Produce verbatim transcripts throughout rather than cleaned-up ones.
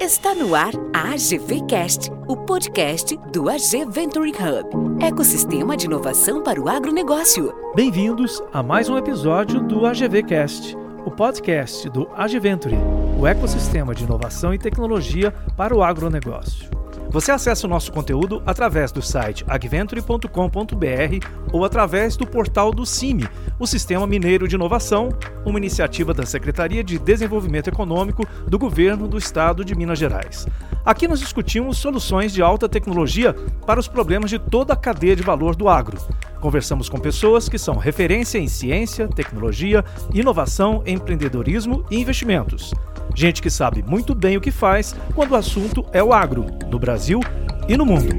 Está no ar a AGVCast, o podcast do AGventury Hub, ecossistema de inovação para o agronegócio. Bem-vindos a mais um episódio do AGVCast, o podcast do AGventury, o ecossistema de inovação e tecnologia para o agronegócio. Você acessa o nosso conteúdo através do site agventury ponto com ponto b r ou através do portal do C I M I, o Sistema Mineiro de Inovação, uma iniciativa da Secretaria de Desenvolvimento Econômico do Governo do Estado de Minas Gerais. Aqui nós discutimos soluções de alta tecnologia para os problemas de toda a cadeia de valor do agro. Conversamos com pessoas que são referência em ciência, tecnologia, inovação, empreendedorismo e investimentos. Gente que sabe muito bem o que faz quando o assunto é o agro, no Brasil e no mundo.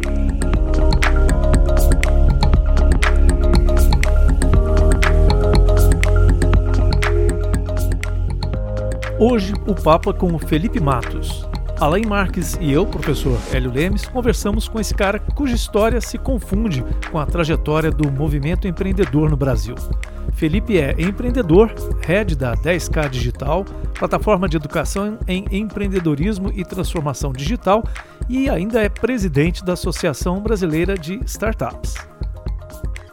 Hoje o papo é com o Felipe Matos. Alain Marques e eu, professor Hélio Lemes, conversamos com esse cara cuja história se confunde com a trajetória do movimento empreendedor no Brasil. Felipe é empreendedor, head da dez K Digital, plataforma de educação em empreendedorismo e transformação digital, e ainda é presidente da Associação Brasileira de Startups.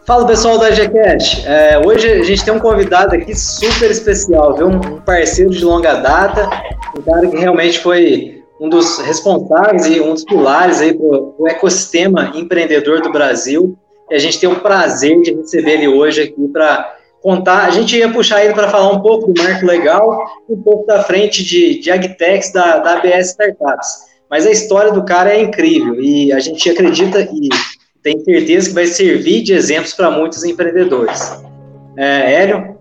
Fala, pessoal da AGCast. É, hoje a gente tem um convidado aqui super especial, viu? Um parceiro de longa data, um cara que realmente foi um dos responsáveis e um dos pilares aí pro ecossistema empreendedor do Brasil. E a gente tem o prazer de receber ele hoje aqui para contar. A gente ia puxar ele para falar um pouco do Marco Legal, um pouco da frente de, de AgTechs da, da A B S Startups. Mas a história do cara é incrível e a gente acredita e tem certeza que vai servir de exemplos para muitos empreendedores. É, Hélio?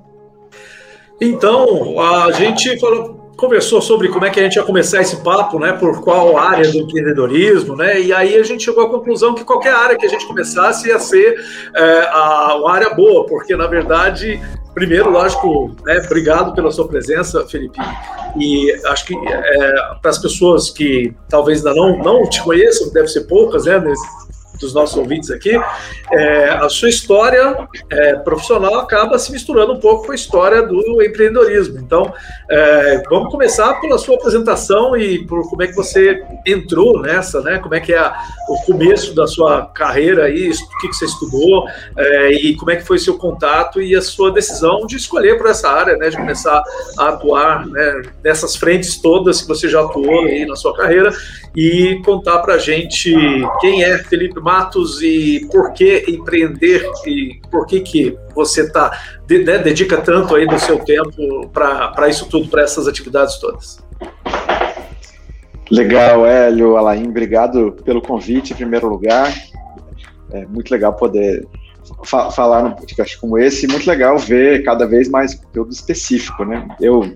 Então, a gente falou... conversou sobre como é que a gente ia começar esse papo, né, por qual área do empreendedorismo, né, e aí a gente chegou à conclusão que qualquer área que a gente começasse ia ser é, a, uma área boa, porque, na verdade, primeiro, lógico, né, obrigado pela sua presença, Felipe, e acho que é, para as pessoas que talvez ainda não, não te conheçam, deve ser poucas, né, nesse... dos nossos ouvintes aqui, é, a sua história é, profissional acaba se misturando um pouco com a história do empreendedorismo. Então, é, vamos começar pela sua apresentação e por como é que você entrou nessa, né? Como é que é a, o começo da sua carreira aí, o que, que você estudou é, e como é que foi o seu contato e a sua decisão de escolher por essa área, né? De começar a atuar, né, nessas frentes todas que você já atuou aí na sua carreira e contar pra gente quem é Felipe Matos e por que empreender e por que, que você tá, né, dedica tanto aí do seu tempo para isso tudo, para essas atividades todas. Legal, Hélio, Alain, obrigado pelo convite em primeiro lugar. É muito legal poder fa- falar num podcast como esse, muito legal ver cada vez mais conteúdo específico, né? Eu,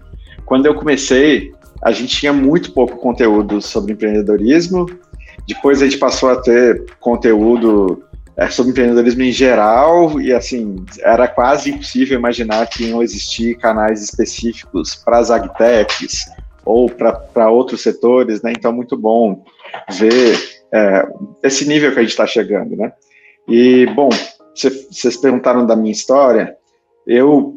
quando eu comecei, a gente tinha muito pouco conteúdo sobre empreendedorismo. Depois a gente passou a ter conteúdo sobre empreendedorismo em geral e, assim, era quase impossível imaginar que iam existir canais específicos para as agtechs ou para outros setores, né? Então, muito bom ver é, esse nível que a gente está chegando, né? E, bom, vocês perguntaram da minha história, eu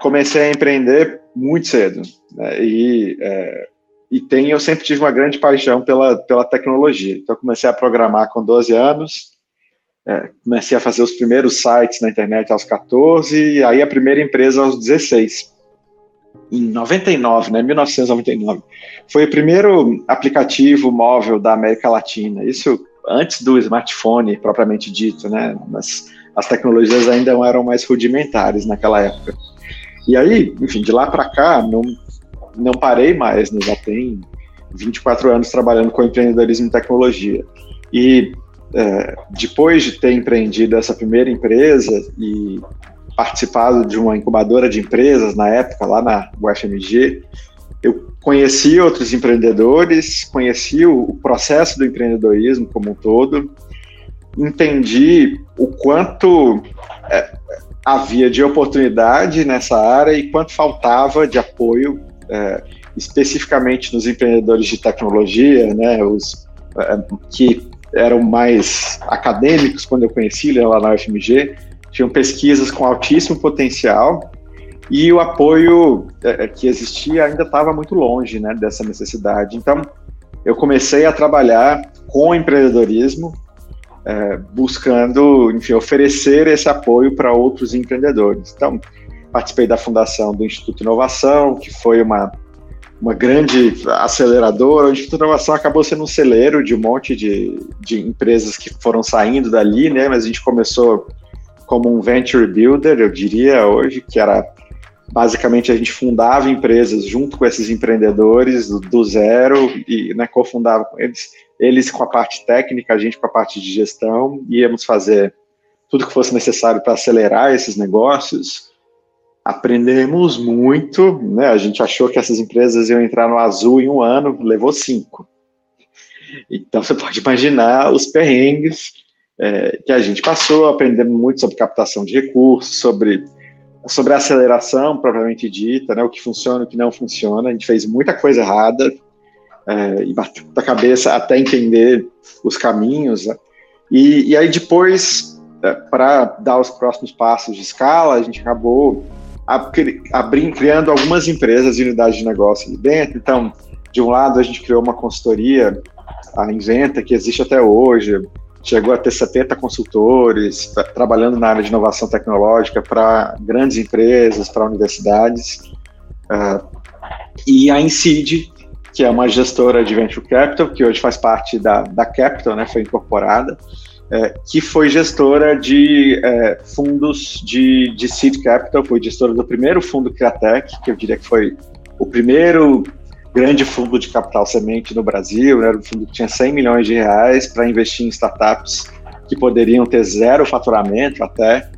comecei a empreender muito cedo, né? E... É, E tem, eu sempre tive uma grande paixão pela, pela tecnologia. Então, eu comecei a programar com doze anos, é, comecei a fazer os primeiros sites na internet aos catorze, e aí a primeira empresa aos dezesseis. Em noventa e nove, né, mil novecentos e noventa e nove. Foi o primeiro aplicativo móvel da América Latina. Isso antes do smartphone, propriamente dito, né? Mas as tecnologias ainda eram mais rudimentares naquela época. E aí, enfim, de lá para cá... não Não parei mais, né? Já tem vinte e quatro anos trabalhando com empreendedorismo e tecnologia. E é, depois de ter empreendido essa primeira empresa e participado de uma incubadora de empresas, na época, lá na U F M G, eu conheci outros empreendedores, conheci o processo do empreendedorismo como um todo, entendi o quanto... É, havia de oportunidade nessa área e quanto faltava de apoio, é, especificamente nos empreendedores de tecnologia, né, os, é, que eram mais acadêmicos quando eu conheci lá na U F M G, tinham pesquisas com altíssimo potencial E o apoio que existia ainda estava muito longe, né, dessa necessidade. Então, eu comecei a trabalhar com empreendedorismo, é, buscando, enfim, oferecer esse apoio para outros empreendedores. Então, participei da fundação do Instituto Inovação, que foi uma, uma grande aceleradora. O Instituto Inovação acabou sendo um celeiro de um monte de, de empresas que foram saindo dali, né, mas a gente começou como um venture builder, eu diria hoje, que era... Basicamente, a gente fundava empresas junto com esses empreendedores do, do zero e, né, cofundava com eles, eles com a parte técnica, a gente com a parte de gestão, íamos fazer tudo que fosse necessário para acelerar esses negócios. Aprendemos muito, né? A gente achou que essas empresas iam entrar no azul em um ano, levou cinco. Então, você pode imaginar os perrengues é, que a gente passou, aprendemos muito sobre captação de recursos, sobre... sobre a aceleração propriamente dita, né, o que funciona, o que não funciona. A gente fez muita coisa errada é, e bateu a cabeça até entender os caminhos. Né? E, e aí depois, é, para dar os próximos passos de escala, a gente acabou abri- abri- criando algumas empresas e unidades de negócio ali dentro. Então, de um lado, a gente criou uma consultoria, a Inventa, que existe até hoje, chegou a ter setenta consultores tá, trabalhando na área de inovação tecnológica para grandes empresas, para universidades. Uh, e a InSeed, que é uma gestora de Venture Capital, que hoje faz parte da, da Capital, né, foi incorporada, é, que foi gestora de é, fundos de, de Seed Capital, foi gestora do primeiro fundo Criatec, que eu diria que foi o primeiro grande fundo de capital semente no Brasil, né, era um fundo que tinha cem milhões de reais para investir em startups que poderiam ter zero faturamento até.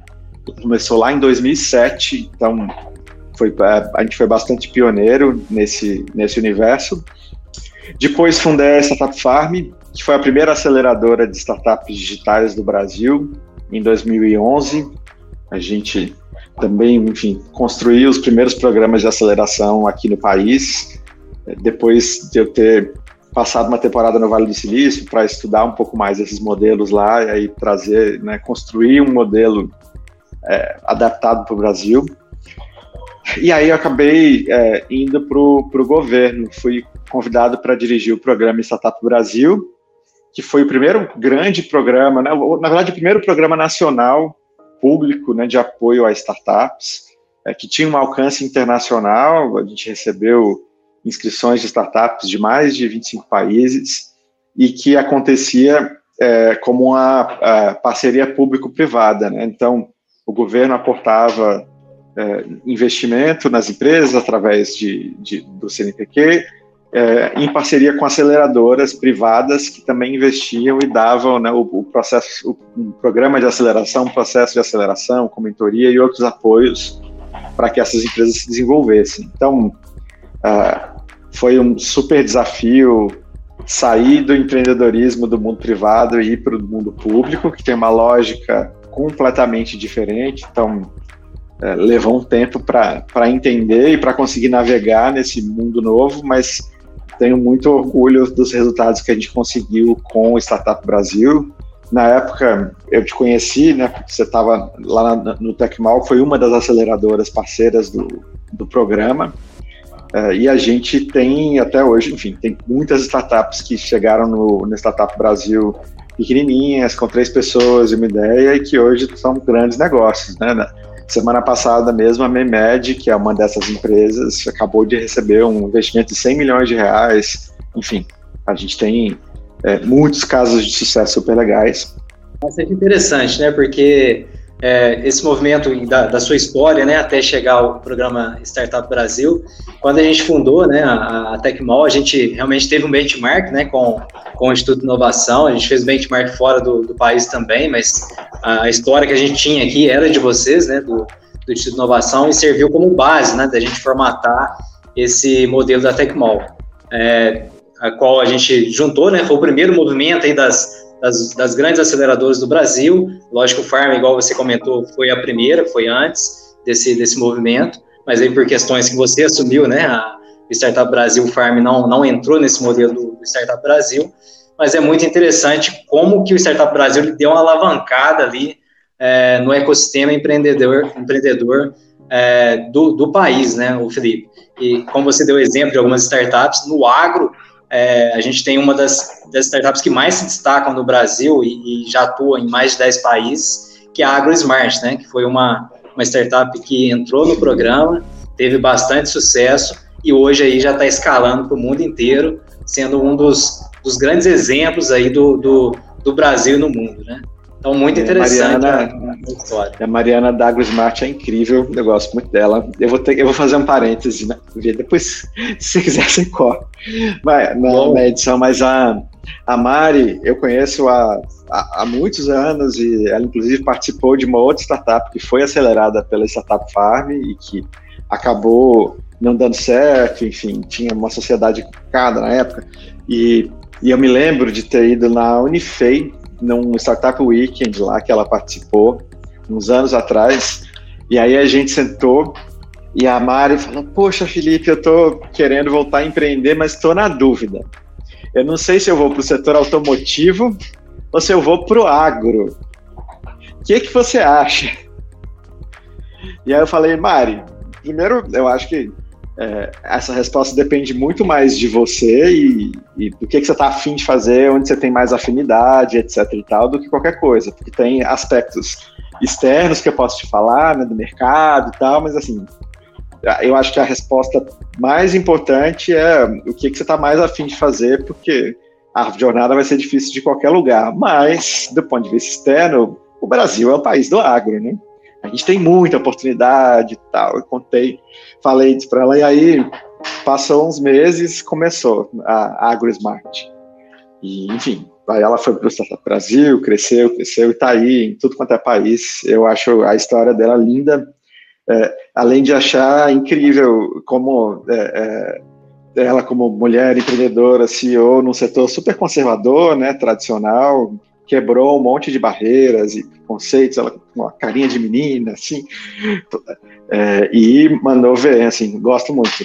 Começou lá em dois mil e sete, então foi, a gente foi bastante pioneiro nesse, nesse universo. Depois fundei a Startup Farm, que foi a primeira aceleradora de startups digitais do Brasil, em dois mil e onze. A gente também, enfim, construiu os primeiros programas de aceleração aqui no país. Depois de eu ter passado uma temporada no Vale do Silício para estudar um pouco mais esses modelos lá e aí trazer, né, construir um modelo é, adaptado para o Brasil. E aí eu acabei é, indo para o governo, fui convidado para dirigir o programa Startup Brasil, que foi o primeiro grande programa, né, na verdade o primeiro programa nacional público, né, de apoio a startups, é, que tinha um alcance internacional. A gente recebeu inscrições de startups de mais de vinte e cinco países e que acontecia é, como uma a parceria público-privada, né? Então, o governo aportava é, investimento nas empresas através de, de, do C N P Q, é, em parceria com aceleradoras privadas que também investiam e davam, né, o, o processo, o, um programa de aceleração, um processo de aceleração, com mentoria e outros apoios para que essas empresas se desenvolvessem. Então, Uh, foi um super desafio sair do empreendedorismo do mundo privado e ir para o mundo público, que tem uma lógica completamente diferente. Então, uh, levou um tempo para entender e para conseguir navegar nesse mundo novo, mas tenho muito orgulho dos resultados que a gente conseguiu com o Startup Brasil. Na época, eu te conheci, né, porque você estava lá na, no TechMall, foi uma das aceleradoras parceiras do, do programa. Uh, e a gente tem, até hoje, enfim, tem muitas startups que chegaram no, no Startup Brasil pequenininhas, com três pessoas e uma ideia, e que hoje são grandes negócios, né? Na semana passada mesmo, a Memed, que é uma dessas empresas, acabou de receber um investimento de cem milhões de reais. Enfim, a gente tem é, muitos casos de sucesso super legais. Nossa, é interessante, né? Porque É, esse movimento da, da sua história, né, até chegar ao programa Startup Brasil, quando a gente fundou, né, a, a TechMall, a gente realmente teve um benchmark, né, com, com o Instituto Inovação. A gente fez benchmark fora do, do país também, mas a história que a gente tinha aqui era de vocês, né, do, do Instituto Inovação, e serviu como base, né, da gente formatar esse modelo da TechMall, é, a qual a gente juntou, né, foi o primeiro movimento aí das Das, das grandes aceleradoras do Brasil. Lógico, o Farm, igual você comentou, foi a primeira, foi antes desse, desse movimento, mas aí por questões que você assumiu, né, a Startup Brasil, o Farm não, não entrou nesse modelo do Startup Brasil, mas é muito interessante como que o Startup Brasil deu uma alavancada ali é, no ecossistema empreendedor, empreendedor é, do, do país, né, o Felipe? E como você deu exemplo de algumas startups, no agro, é, a gente tem uma das, das startups que mais se destacam no Brasil e, e já atua em mais de dez países, que é a AgroSmart, né, que foi uma, uma startup que entrou no programa, teve bastante sucesso e hoje aí já está escalando para o mundo inteiro, sendo um dos, dos grandes exemplos aí do, do, do Brasil no mundo, né? Então, muito interessante a Mariana, a história. A Mariana da AgroSmart é incrível, eu gosto muito dela. Eu vou, ter, eu vou fazer um parêntese, né? Depois, se quiser, você corre. Vai, não, na edição, mas a, a Mari, eu conheço há, há, há muitos anos e ela, inclusive, participou de uma outra startup que foi acelerada pela Startup Farm e que acabou não dando certo, enfim, tinha uma sociedade complicada na época. E, e eu me lembro de ter ido na Unifei, num Startup Weekend lá que ela participou, uns anos atrás, e aí a gente sentou e a Mari falou, poxa, Felipe, eu tô querendo voltar a empreender, mas tô na dúvida. Eu não sei se eu vou pro setor automotivo ou se eu vou pro agro. O que que você acha? E aí eu falei, Mari, primeiro, eu acho que é, essa resposta depende muito mais de você e, e do que, que você está afim de fazer, onde você tem mais afinidade, etc e tal, do que qualquer coisa, porque tem aspectos externos que eu posso te falar, né, do mercado e tal, mas assim, eu acho que a resposta mais importante é o que, que você está mais afim de fazer, porque a jornada vai ser difícil de qualquer lugar, mas do ponto de vista externo, o Brasil é o país do agro, né? A gente tem muita oportunidade e tal, eu contei, falei isso para ela, e aí passou uns meses, começou a AgroSmart, e enfim, aí ela foi para o Startup Brasil, cresceu, cresceu, e está aí em tudo quanto é país. Eu acho a história dela linda, é, além de achar incrível como é, é, ela, como mulher empreendedora, C E O, num setor super conservador, né, tradicional, quebrou um monte de barreiras e conceitos, ela com uma carinha de menina, assim, é, e mandou ver, assim, gosto muito.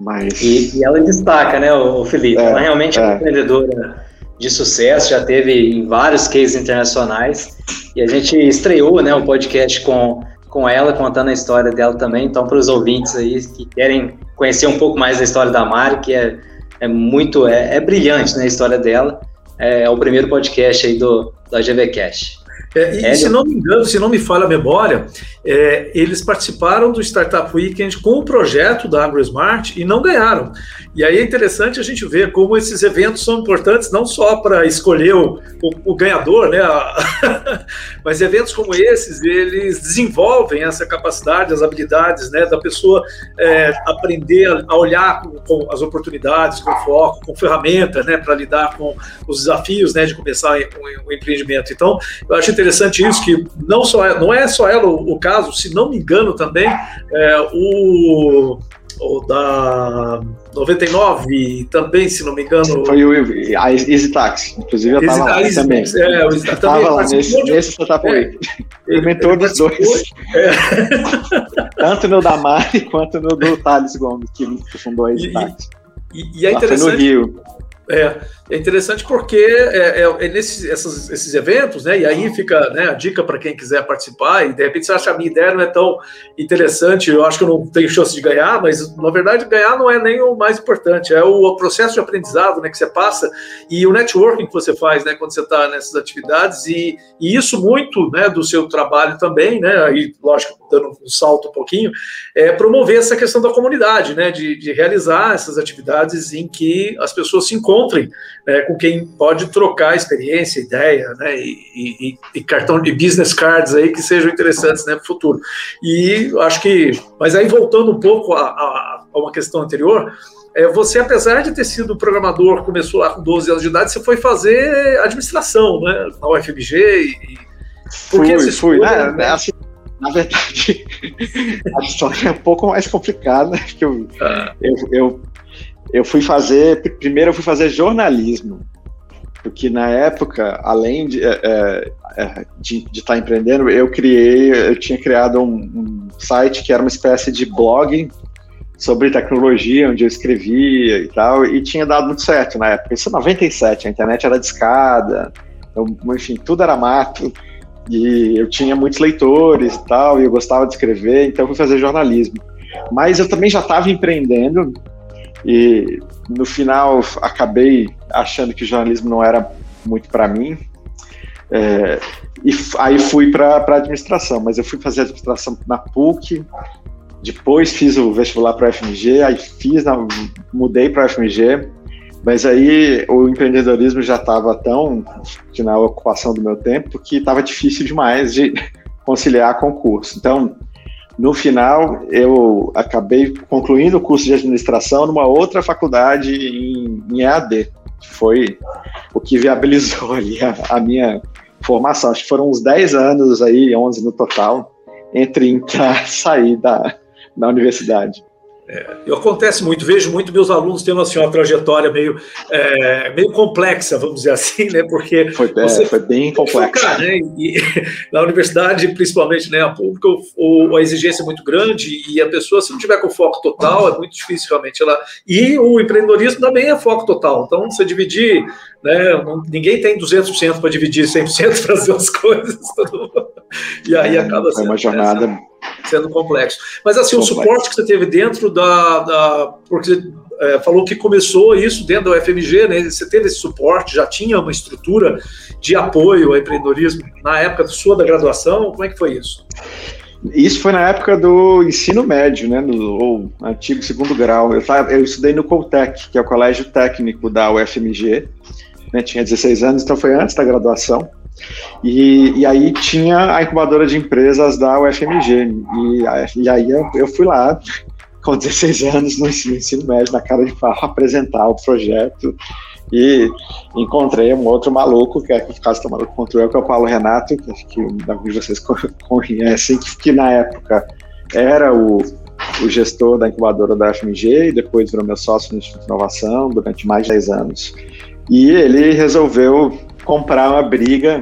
Mas... E, e ela destaca, né, o Felipe, é, ela realmente é uma empreendedora de sucesso, já teve em vários cases internacionais, e a gente estreou, né, o podcast com, com ela, contando a história dela também, então para os ouvintes aí que querem conhecer um pouco mais da história da Mari, que é, é muito, é, é brilhante, né, a história dela. É o primeiro podcast aí do, do AGVCast. É, e Hélio? Se não me engano, se não me falha a memória, é, eles participaram do Startup Weekend com o projeto da AgroSmart e não ganharam. E aí é interessante a gente ver como esses eventos são importantes, não só para escolher o, o, o ganhador, né? Mas eventos como esses, eles desenvolvem essa capacidade, as habilidades, né, da pessoa é, aprender a olhar com, com as oportunidades, com foco, com ferramenta, né, para lidar com os desafios, né, de começar o empreendimento. Então, eu acho interessante isso, que não, só, não é só ela o, o caso, se não me engano também, é, o, o da noventa e nove também, se não me engano... Foi o Easy Taxi, inclusive eu estava lá também. É, eu estava lá nesse, nesse Startup Week. Eu mentor dos dois. É. Tanto no da Mari quanto no do Thales Gomes, que fundou a Easy Taxi. E, e é interessante... Foi no Rio. É, é interessante porque é, é, é nesses essas, esses eventos, né? E aí fica, né, a dica para quem quiser participar, e de repente você acha que a minha ideia não é tão interessante, eu acho que eu não tenho chance de ganhar, mas na verdade ganhar não é nem o mais importante, é o processo de aprendizado, né, que você passa e o networking que você faz, né, quando você está nessas atividades, e, e isso muito, né, do seu trabalho também, né, aí lógico, dando um salto um pouquinho, é promover essa questão da comunidade, né, de, de realizar essas atividades em que as pessoas se encontram, encontrem, né, com quem pode trocar experiência, ideia, né, e, e, e cartão de business cards aí que sejam interessantes, né, para o futuro. E acho que, mas aí voltando um pouco a, a, a uma questão anterior, é, você, apesar de ter sido programador, começou lá com doze anos de idade, você foi fazer administração, né, na U F M G e, e fui, essa escolha, fui, né, né? Assim, na verdade, a história é um pouco mais complicada, que eu, ah. eu, eu Eu fui fazer, primeiro eu fui fazer jornalismo, porque na época, além de é, é, de, de estar empreendendo, eu criei, eu tinha criado um, um site que era uma espécie de blog sobre tecnologia, onde eu escrevia e tal, e tinha dado muito certo na época, isso em noventa e sete, a internet era discada, eu, enfim, tudo era mato, E eu tinha muitos leitores e tal, e eu gostava de escrever, então eu fui fazer jornalismo. Mas eu também já estava empreendendo, e no final acabei achando que jornalismo não era muito para mim, é, e aí fui para a administração, mas eu fui fazer administração na PUC, depois fiz o vestibular para a U F M G, aí fiz, na, mudei para a U F M G, mas aí o empreendedorismo já estava tão na ocupação do meu tempo que estava difícil demais de conciliar com o curso. Então, no final, eu acabei concluindo o curso de administração numa outra faculdade em, em E A D, que foi o que viabilizou ali a, a minha formação. Acho que foram uns dez anos aí, onze no total, entre entrar e sair da, da universidade. É, eu acontece muito, vejo muito meus alunos tendo assim, uma trajetória meio, é, meio complexa, vamos dizer assim, né? Porque foi bem, você foi bem complexa. Né? E, na universidade, principalmente né, a pública, o, a exigência é muito grande e a pessoa, se não tiver com foco total, é muito difícil realmente. Ela... E o empreendedorismo também é foco total. Então, você dividir, né, não, ninguém tem duzentos por cento para dividir cem por cento para fazer as coisas. Todo... E aí é, acaba sendo... É uma jornada... Né, sendo complexo. Mas, assim, complexo. O suporte que você teve dentro da... da porque você é, falou que começou isso dentro da U F M G, né? Você teve esse suporte, já tinha uma estrutura de apoio ao empreendedorismo na época sua da graduação? Como é que foi isso? Isso foi na época do ensino médio, né? No, ou antigo segundo grau. Eu, eu estudei no Coltec, que é o colégio técnico da U F M G. Né? Tinha dezesseis anos, então foi antes da graduação. E, e aí tinha a incubadora de empresas da U F M G, e, e aí eu, eu fui lá, com dezesseis anos, no ensino, ensino médio, na cara de pau, apresentar o projeto, e encontrei um outro maluco, que é o caso do maluco contra eu, que é o Paulo Renato, que acho que alguns de vocês conhecem, que, que na época era o, o gestor da incubadora da U F M G, e depois virou meu sócio no Instituto Inovação, durante mais de dez anos, e ele resolveu... comprar uma briga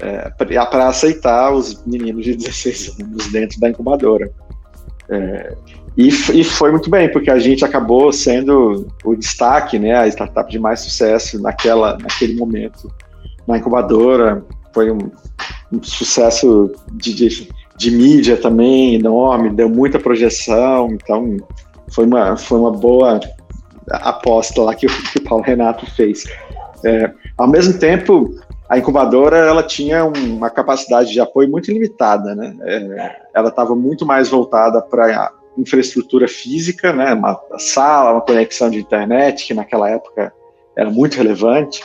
é, para aceitar os meninos de dezesseis anos dentro da incubadora. É, e, e foi muito bem, porque a gente acabou sendo o destaque, né, a startup de mais sucesso naquela, naquele momento na incubadora. Foi um, um sucesso de, de, de mídia também enorme, deu muita projeção, então foi uma, foi uma boa aposta lá que o, que o Paulo Renato fez. É, ao mesmo tempo, a incubadora ela tinha uma capacidade de apoio muito limitada, né? É, ela estava muito mais voltada para infraestrutura física, né? Uma sala, uma conexão de internet, que naquela época era muito relevante,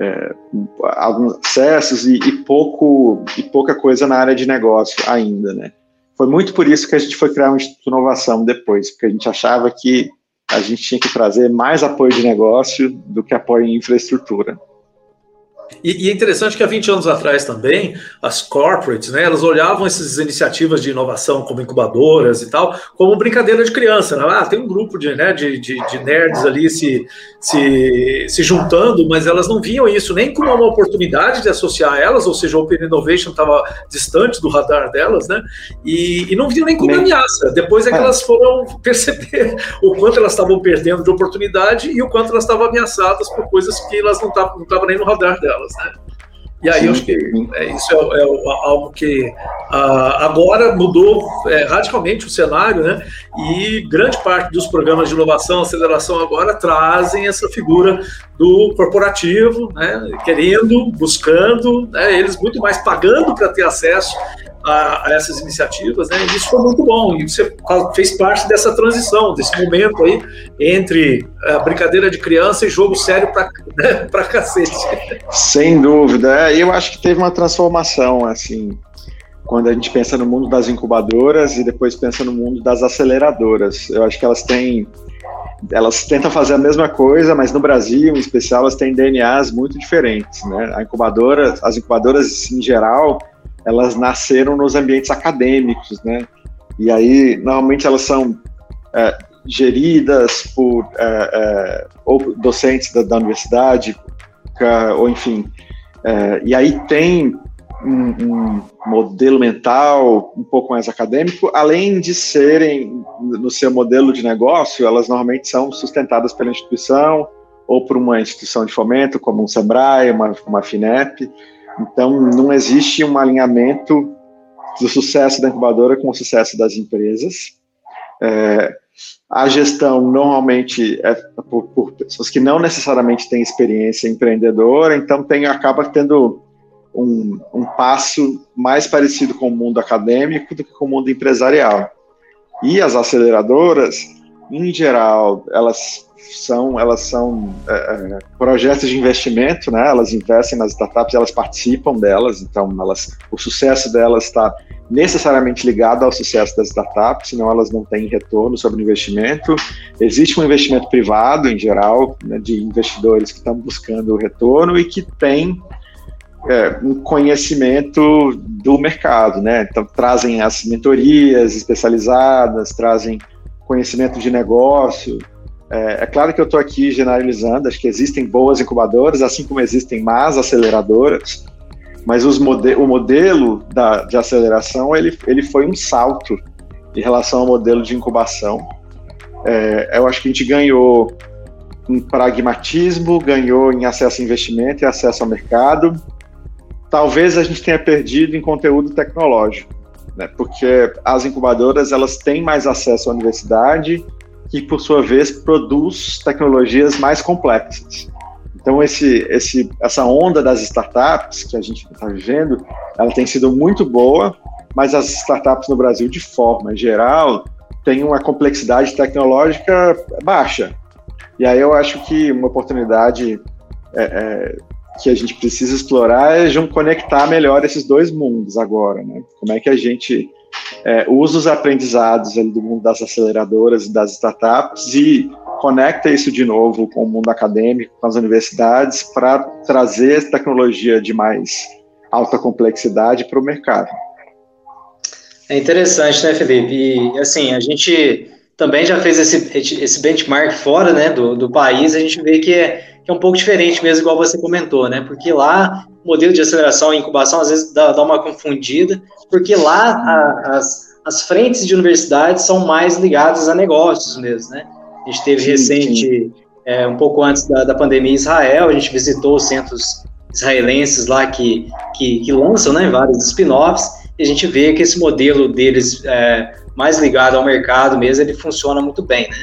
é, alguns acessos e, e, pouco, e pouca coisa na área de negócio ainda, né? Foi muito por isso que a gente foi criar um Instituto Inovação depois, porque a gente achava que a gente tinha que trazer mais apoio de negócio do que apoio em infraestrutura. E, e é interessante que há vinte anos atrás também, as corporates, né, elas olhavam essas iniciativas de inovação como incubadoras e tal, como brincadeira de criança. Né? Ah, tem um grupo de, né, de, de, de nerds ali se, se, se juntando, mas elas não viam isso nem como uma oportunidade de associar elas, ou seja, a Open Innovation estava distante do radar delas, né? E, e não viam nem como nem... ameaça. Depois é que elas foram perceber o quanto elas estavam perdendo de oportunidade e o quanto elas estavam ameaçadas por coisas que elas não estavam nem no radar delas. Né? E aí sim, eu acho que é, isso é, é algo que ah, agora mudou é, radicalmente o cenário, né? E grande parte dos programas de inovação, aceleração agora trazem essa figura do corporativo, né? Querendo, buscando, né? Eles muito mais pagando para ter acesso a, a essas iniciativas, né? E isso foi muito bom, e você fez parte dessa transição, desse momento aí entre a brincadeira de criança e jogo sério pra, né, pra cacete. Sem dúvida, eu acho que teve uma transformação, assim, quando a gente pensa no mundo das incubadoras e depois pensa no mundo das aceleradoras. Eu acho que elas têm, elas tentam fazer a mesma coisa, mas no Brasil, em especial, elas têm D N As muito diferentes, né? A incubadora, as incubadoras, em geral, elas nasceram nos ambientes acadêmicos, né? E aí, normalmente, elas são é, geridas por é, é, ou docentes da, da universidade, ou enfim. É, e aí tem um, um modelo mental um pouco mais acadêmico, além de serem, no seu modelo de negócio, elas normalmente são sustentadas pela instituição ou por uma instituição de fomento, como um SEBRAE, uma, uma FINEP, Então, não existe um alinhamento do sucesso da incubadora com o sucesso das empresas. É, a gestão normalmente é por, por pessoas que não necessariamente têm experiência empreendedora, então tem, acaba tendo um, um passo mais parecido com o mundo acadêmico do que com o mundo empresarial. E as aceleradoras, em geral, elas são, elas são é, projetos de investimento, né? Elas investem nas startups, elas participam delas, então elas, o sucesso delas está necessariamente ligado ao sucesso das startups, senão elas não têm retorno sobre o investimento. Existe um investimento privado, em geral, né, de investidores que estão buscando o retorno e que têm é, um conhecimento do mercado, né? Então, trazem as mentorias especializadas, trazem conhecimento de negócio. É, é claro que eu estou aqui generalizando, acho que existem boas incubadoras, assim como existem más aceleradoras, mas os mode- o modelo da, de aceleração, ele, ele foi um salto em relação ao modelo de incubação. É, eu acho que a gente ganhou em pragmatismo, ganhou em acesso a investimento e acesso ao mercado. Talvez a gente tenha perdido em conteúdo tecnológico, né? Porque as incubadoras, elas têm mais acesso à universidade, que por sua vez produz tecnologias mais complexas. Então, esse, esse, essa onda das startups que a gente está vivendo, ela tem sido muito boa, mas as startups no Brasil, de forma geral, têm uma complexidade tecnológica baixa. E aí eu acho que uma oportunidade é, é, que a gente precisa explorar é de conectar melhor esses dois mundos agora, né? Como é que a gente é, usa os aprendizados ali do mundo das aceleradoras e das startups e conecta isso de novo com o mundo acadêmico, com as universidades, para trazer essa tecnologia de mais alta complexidade para o mercado. É interessante, né, Felipe? E, assim, a gente também já fez esse, esse benchmark fora, né, do, do país, a gente vê que é, que é um pouco diferente mesmo, igual você comentou, né? Porque lá o modelo de aceleração e incubação às vezes dá, dá uma confundida, porque lá a, as, as frentes de universidades são mais ligadas a negócios mesmo, né? A gente teve recente, é, um pouco antes da, da pandemia em Israel, a gente visitou os centros israelenses lá que, que, que lançam, né, vários spin-offs, e a gente vê que esse modelo deles, é, mais ligado ao mercado mesmo, ele funciona muito bem, né?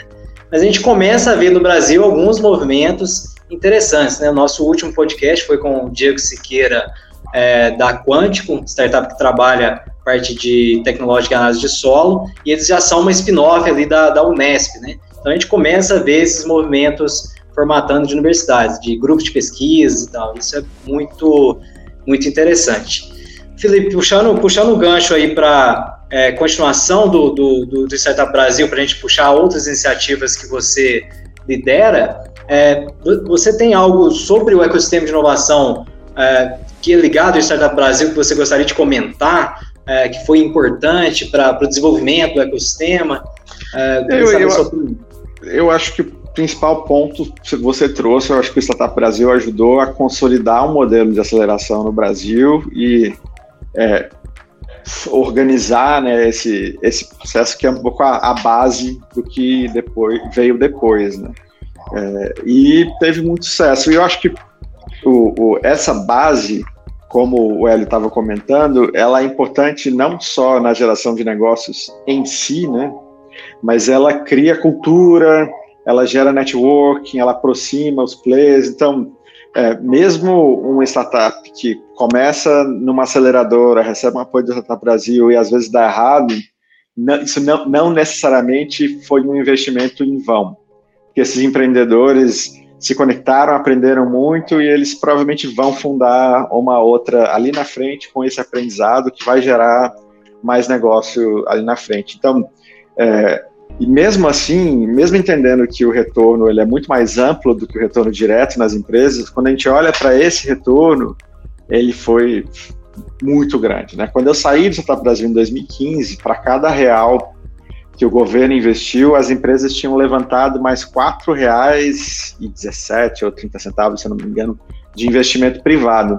Mas a gente começa a ver no Brasil alguns movimentos interessantes, né? O nosso último podcast foi com o Diego Siqueira, é, da Quântico, startup que trabalha parte de tecnologia de análise de solo, e eles já são uma spin-off ali da, da Unesp, né? Então, a gente começa a ver esses movimentos formatando de universidades, de grupos de pesquisa e tal. Isso é muito, muito interessante. Felipe, puxando, puxando o gancho aí para é, continuação do, do, do Startup Brasil, para a gente puxar outras iniciativas que você lidera, é, você tem algo sobre o ecossistema de inovação é, que é ligado ao Startup Brasil que você gostaria de comentar, é, que foi importante para o desenvolvimento do ecossistema? É, eu, eu, sobre... eu acho que o principal ponto que você trouxe, eu acho que o Startup Brasil ajudou a consolidar um modelo de aceleração no Brasil e é, organizar, né, esse, esse processo que é um pouco a, a base do que depois, veio depois, né? É, e teve muito sucesso. E eu acho que o, o, essa base, como o Hélio estava comentando, ela é importante não só na geração de negócios em si, né? Mas ela cria cultura, ela gera networking, ela aproxima os players. Então, é, mesmo uma startup que começa numa aceleradora, recebe um apoio do Startup Brasil e às vezes dá errado, não, isso não, não necessariamente foi um investimento em vão. Porque esses empreendedores se conectaram, aprenderam muito e eles provavelmente vão fundar uma outra ali na frente com esse aprendizado que vai gerar mais negócio ali na frente. Então, É, e mesmo assim, mesmo entendendo que o retorno ele é muito mais amplo do que o retorno direto nas empresas, quando a gente olha para esse retorno, ele foi muito grande, né? Quando eu saí do Startup Brasil em dois mil e quinze, para cada real que o governo investiu, as empresas tinham levantado mais quatro reais e dezessete centavos ou trinta centavos, se eu não me engano, de investimento privado.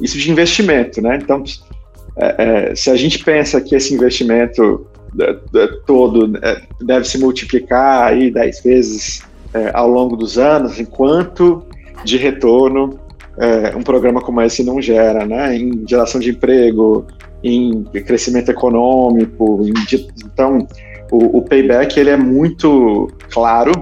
Isso de investimento, né? Então, é, é, se a gente pensa que esse investimento todo deve se multiplicar aí dez vezes é, ao longo dos anos, enquanto de retorno é, um programa como esse não gera, né? Em geração de emprego, em crescimento econômico, em, então o, o payback ele é muito claro.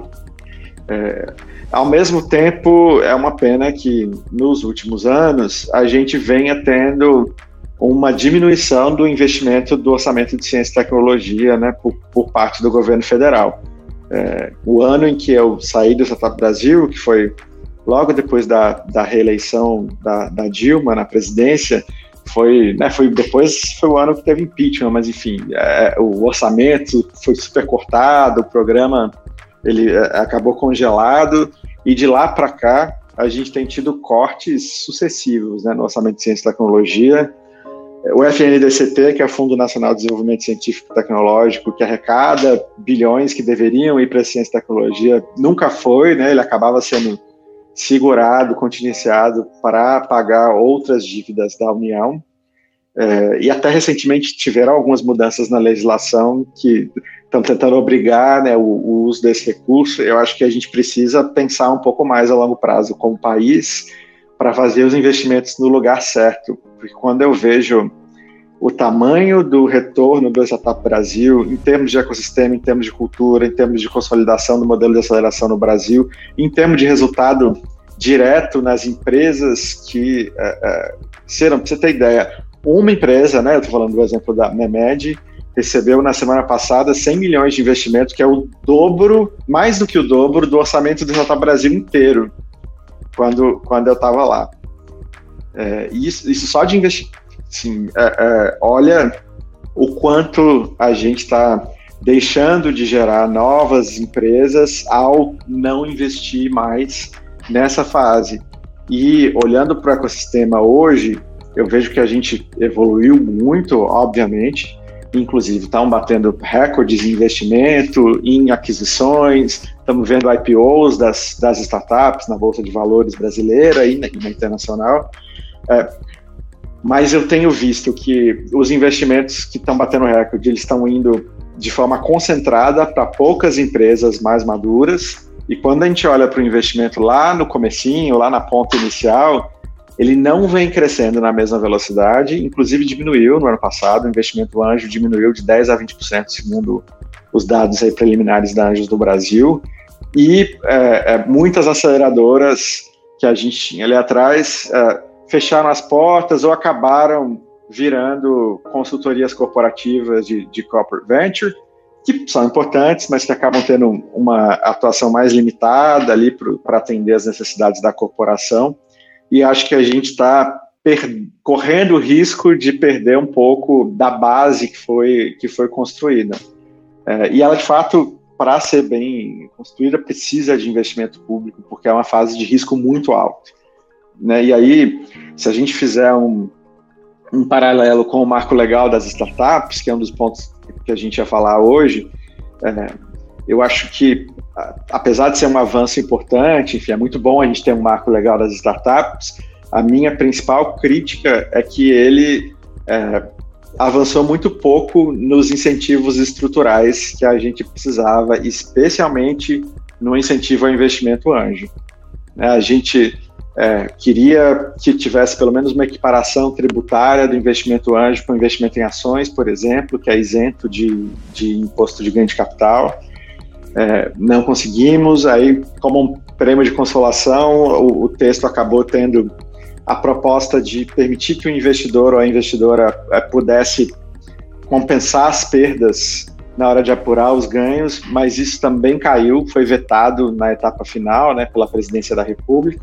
É, ao mesmo tempo, é uma pena que nos últimos anos a gente venha tendo uma diminuição do investimento do orçamento de ciência e tecnologia, né, por, por parte do governo federal. É, o ano em que eu saí do Startup Brasil, que foi logo depois da, da reeleição da, da Dilma na presidência, foi, né, foi depois foi o ano que teve impeachment, mas enfim, é, o orçamento foi super cortado, o programa ele acabou congelado, e de lá para cá a gente tem tido cortes sucessivos, né, no orçamento de ciência e tecnologia. O F N D C T, que é o Fundo Nacional de Desenvolvimento Científico e Tecnológico, que arrecada bilhões que deveriam ir para a ciência e tecnologia, nunca foi, né, ele acabava sendo segurado, contingenciado para pagar outras dívidas da União, é, e até recentemente tiveram algumas mudanças na legislação que estão tentando obrigar, né, o, o uso desse recurso. Eu acho que a gente precisa pensar um pouco mais a longo prazo como país para fazer os investimentos no lugar certo, porque quando eu vejo o tamanho do retorno do Startup Brasil, em termos de ecossistema, em termos de cultura, em termos de consolidação do modelo de aceleração no Brasil, em termos de resultado direto nas empresas que, é, é, serão, para você ter ideia, uma empresa, né, eu estou falando do exemplo da Memed, recebeu na semana passada cem milhões de investimento, que é o dobro, mais do que o dobro, do orçamento do Startup Brasil inteiro, quando, quando eu estava lá. É, isso, isso só de investir, assim, é, é, olha o quanto a gente está deixando de gerar novas empresas ao não investir mais nessa fase. E olhando para o ecossistema hoje, eu vejo que a gente evoluiu muito, obviamente, inclusive estão batendo recordes em investimento, em aquisições, estamos vendo I P Os das, das startups na Bolsa de Valores brasileira e na, e na internacional, é, mas eu tenho visto que os investimentos que estão batendo recorde, eles estão indo de forma concentrada para poucas empresas mais maduras, e quando a gente olha para o investimento lá no comecinho, lá na ponta inicial, ele não vem crescendo na mesma velocidade, inclusive diminuiu no ano passado, o investimento do Anjo diminuiu de dez a vinte por cento, segundo os dados aí preliminares da Anjos do Brasil, e é, é, muitas aceleradoras que a gente tinha ali atrás é, fecharam as portas ou acabaram virando consultorias corporativas de, de corporate venture, que são importantes, mas que acabam tendo uma atuação mais limitada ali para atender as necessidades da corporação. E acho que a gente está per- correndo o risco de perder um pouco da base que foi, que foi construída. É, e ela, de fato, para ser bem construída, precisa de investimento público, porque é uma fase de risco muito alto, né? E aí, se a gente fizer um, um paralelo com o marco legal das startups, que é um dos pontos que a gente ia falar hoje, é, eu acho que, apesar de ser um avanço importante, enfim, é muito bom a gente ter um marco legal das startups, a minha principal crítica é que ele é, avançou muito pouco nos incentivos estruturais que a gente precisava, especialmente no incentivo ao investimento anjo. A gente é, queria que tivesse pelo menos uma equiparação tributária do investimento anjo com o investimento em ações, por exemplo, que é isento de, de imposto de ganho de capital. É, não conseguimos, aí como um prêmio de consolação o, o texto acabou tendo a proposta de permitir que o investidor ou a investidora é, pudesse compensar as perdas na hora de apurar os ganhos, mas isso também caiu, foi vetado na etapa final, né, pela presidência da República,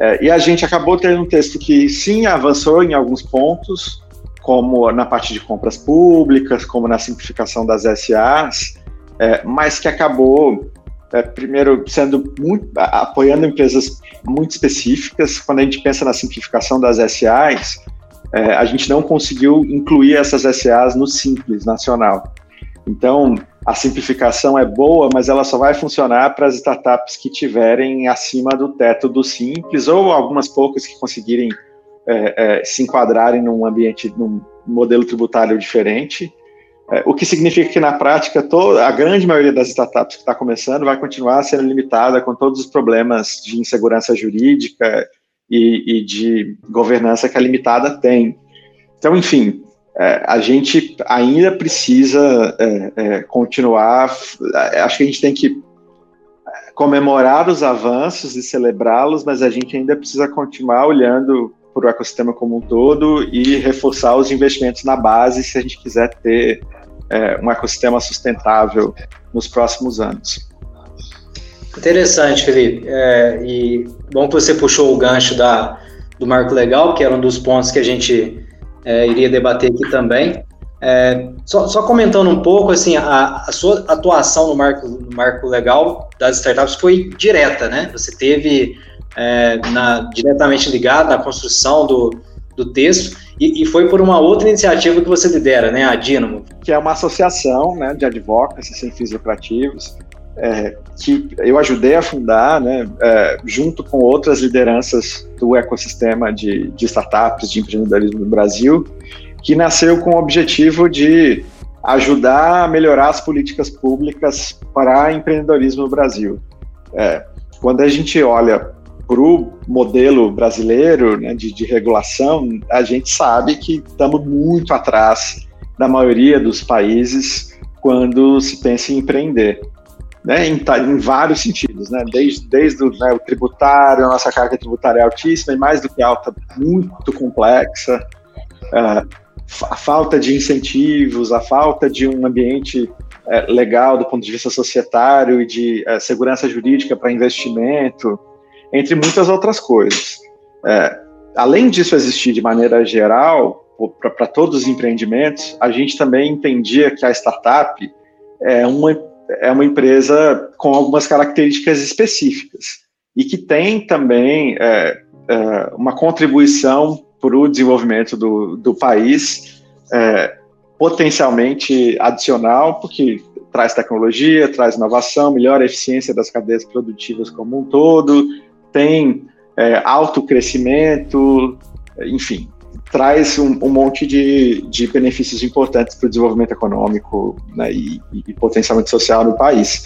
é, e a gente acabou tendo um texto que sim, avançou em alguns pontos, como na parte de compras públicas, como na simplificação das S As, É, mas que acabou, é, primeiro, sendo muito, apoiando empresas muito específicas. Quando a gente pensa na simplificação das S As, é, a gente não conseguiu incluir essas S As no Simples Nacional. Então, a simplificação é boa, mas ela só vai funcionar para as startups que tiverem acima do teto do Simples, ou algumas poucas que conseguirem é, é, se enquadrarem num ambiente, num modelo tributário diferente. É, o que significa que, na prática, toda, a grande maioria das startups que está começando vai continuar sendo limitada com todos os problemas de insegurança jurídica e, e de governança que a limitada tem. Então, enfim, é, a gente ainda precisa é, é, continuar, acho que a gente tem que comemorar os avanços e celebrá-los, mas a gente ainda precisa continuar olhando para o ecossistema como um todo e reforçar os investimentos na base se a gente quiser ter é, um ecossistema sustentável nos próximos anos. Interessante, Felipe. É, e bom que você puxou o gancho da, do Marco Legal, que era um dos pontos que a gente é, iria debater aqui também. É, só, só comentando um pouco, assim, a, a sua atuação no Marco, no Marco Legal das startups foi direta, né? Você teve é, na, diretamente ligado na construção do, do texto e, e foi por uma outra iniciativa que você lidera, né? A Dínamo. Que é uma associação, né, de advocacy sem fins lucrativos, é, que eu ajudei a fundar, né, é, junto com outras lideranças do ecossistema de, de startups, de empreendedorismo no Brasil, que nasceu com o objetivo de ajudar a melhorar as políticas públicas para empreendedorismo no Brasil. É, quando a gente olha para o modelo brasileiro, né, de, de regulação, a gente sabe que estamos muito atrás da maioria dos países quando se pensa em empreender, né, em, em vários sentidos, né, desde, desde o, né, o tributário, a nossa carga tributária é altíssima e mais do que alta, muito complexa, uh, a falta de incentivos, a falta de um ambiente é, legal do ponto de vista societário e de é, segurança jurídica para investimento, entre muitas outras coisas. É, além disso existir de maneira geral, para todos os empreendimentos, a gente também entendia que a startup é uma, é uma empresa com algumas características específicas e que tem também é, é, uma contribuição para o desenvolvimento do, do país, é, potencialmente adicional, porque traz tecnologia, traz inovação, melhora a eficiência das cadeias produtivas como um todo, tem é, alto crescimento, enfim, traz um, um monte de, de benefícios importantes para o desenvolvimento econômico, né, e, e potencialmente social no país.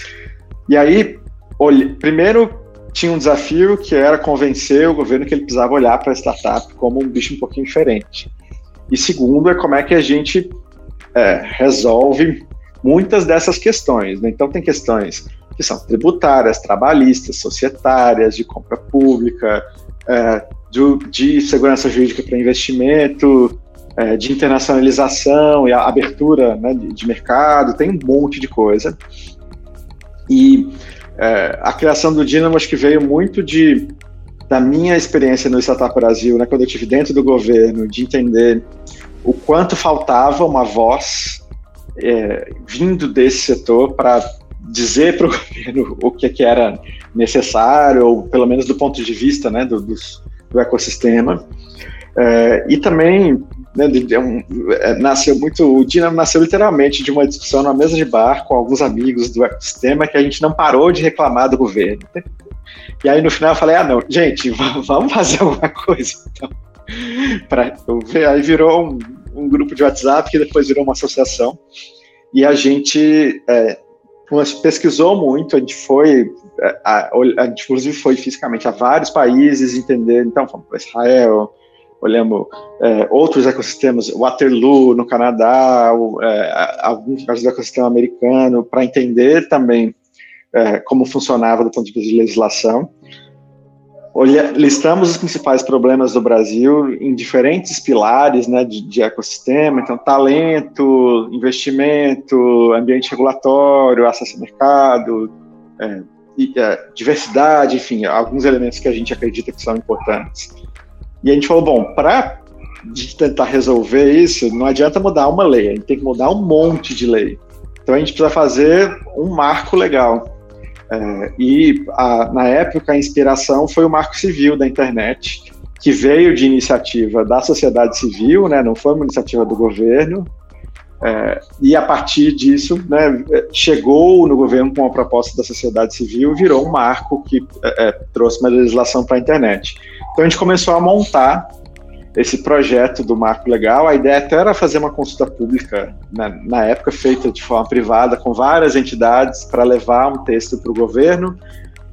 E aí, olhe, primeiro, tinha um desafio que era convencer o governo que ele precisava olhar para a startup como um bicho um pouquinho diferente. E segundo, é como é que a gente é, resolve muitas dessas questões, né? Então tem questões que são tributárias, trabalhistas, societárias, de compra pública, é, de, de segurança jurídica para investimento, é, de internacionalização e a abertura, né, de, de mercado, tem um monte de coisa. E É, a criação do Dínamo acho que veio muito de, da minha experiência no Startup Brasil, né, quando eu estive dentro do governo, de entender o quanto faltava uma voz é, vindo desse setor para dizer para o governo o que, que era necessário, ou pelo menos do ponto de vista, né, do, do, do ecossistema. É, e também né, de, de um, é, nasceu muito, o Dínamo nasceu literalmente de uma discussão na mesa de bar com alguns amigos do ecossistema que a gente não parou de reclamar do governo. E aí no final eu falei, ah não, gente, v- vamos fazer alguma coisa. Então, pra, aí virou um, um grupo de WhatsApp que depois virou uma associação e a gente é, pesquisou muito, a gente foi, a, a, a, inclusive foi fisicamente a vários países entender, então fomos para Israel, olhamos é, outros ecossistemas, Waterloo no Canadá, o, é, alguns casos do ecossistema americano, para entender também é, como funcionava do ponto de vista de legislação. Olha, listamos os principais problemas do Brasil em diferentes pilares, né, de, de ecossistema, então talento, investimento, ambiente regulatório, acesso ao mercado, é, e, é, diversidade, enfim, alguns elementos que a gente acredita que são importantes. E a gente falou, bom, para tentar resolver isso, não adianta mudar uma lei, a gente tem que mudar um monte de lei. Então a gente precisa fazer um marco legal. É, e a, na época a inspiração foi o Marco Civil da internet, que veio de iniciativa da sociedade civil, né, não foi uma iniciativa do governo. É, e a partir disso, né, chegou no governo com uma proposta da sociedade civil e virou um marco que é, é, trouxe uma legislação para a internet. Então a gente começou a montar esse projeto do Marco Legal. A ideia até era fazer uma consulta pública, na, na época feita de forma privada, com várias entidades para levar um texto para o governo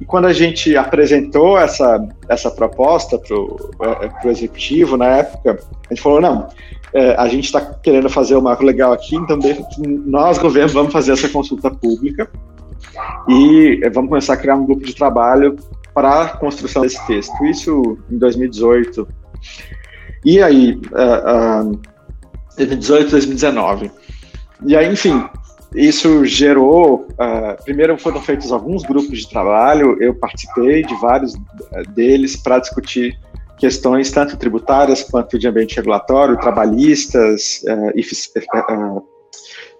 E quando a gente apresentou essa, essa proposta para o executivo na época, a gente falou, não, é, a gente está querendo fazer o Marco Legal aqui, então nós, governo, vamos fazer essa consulta pública e vamos começar a criar um grupo de trabalho para a construção desse texto. Isso em dois mil e dezoito. E aí, uh, uh, dois mil e dezoito, dois mil e dezenove. E aí, enfim, isso gerou... Uh, primeiro foram feitos alguns grupos de trabalho, eu participei de vários deles para discutir questões tanto tributárias quanto de ambiente regulatório, trabalhistas uh, e, uh,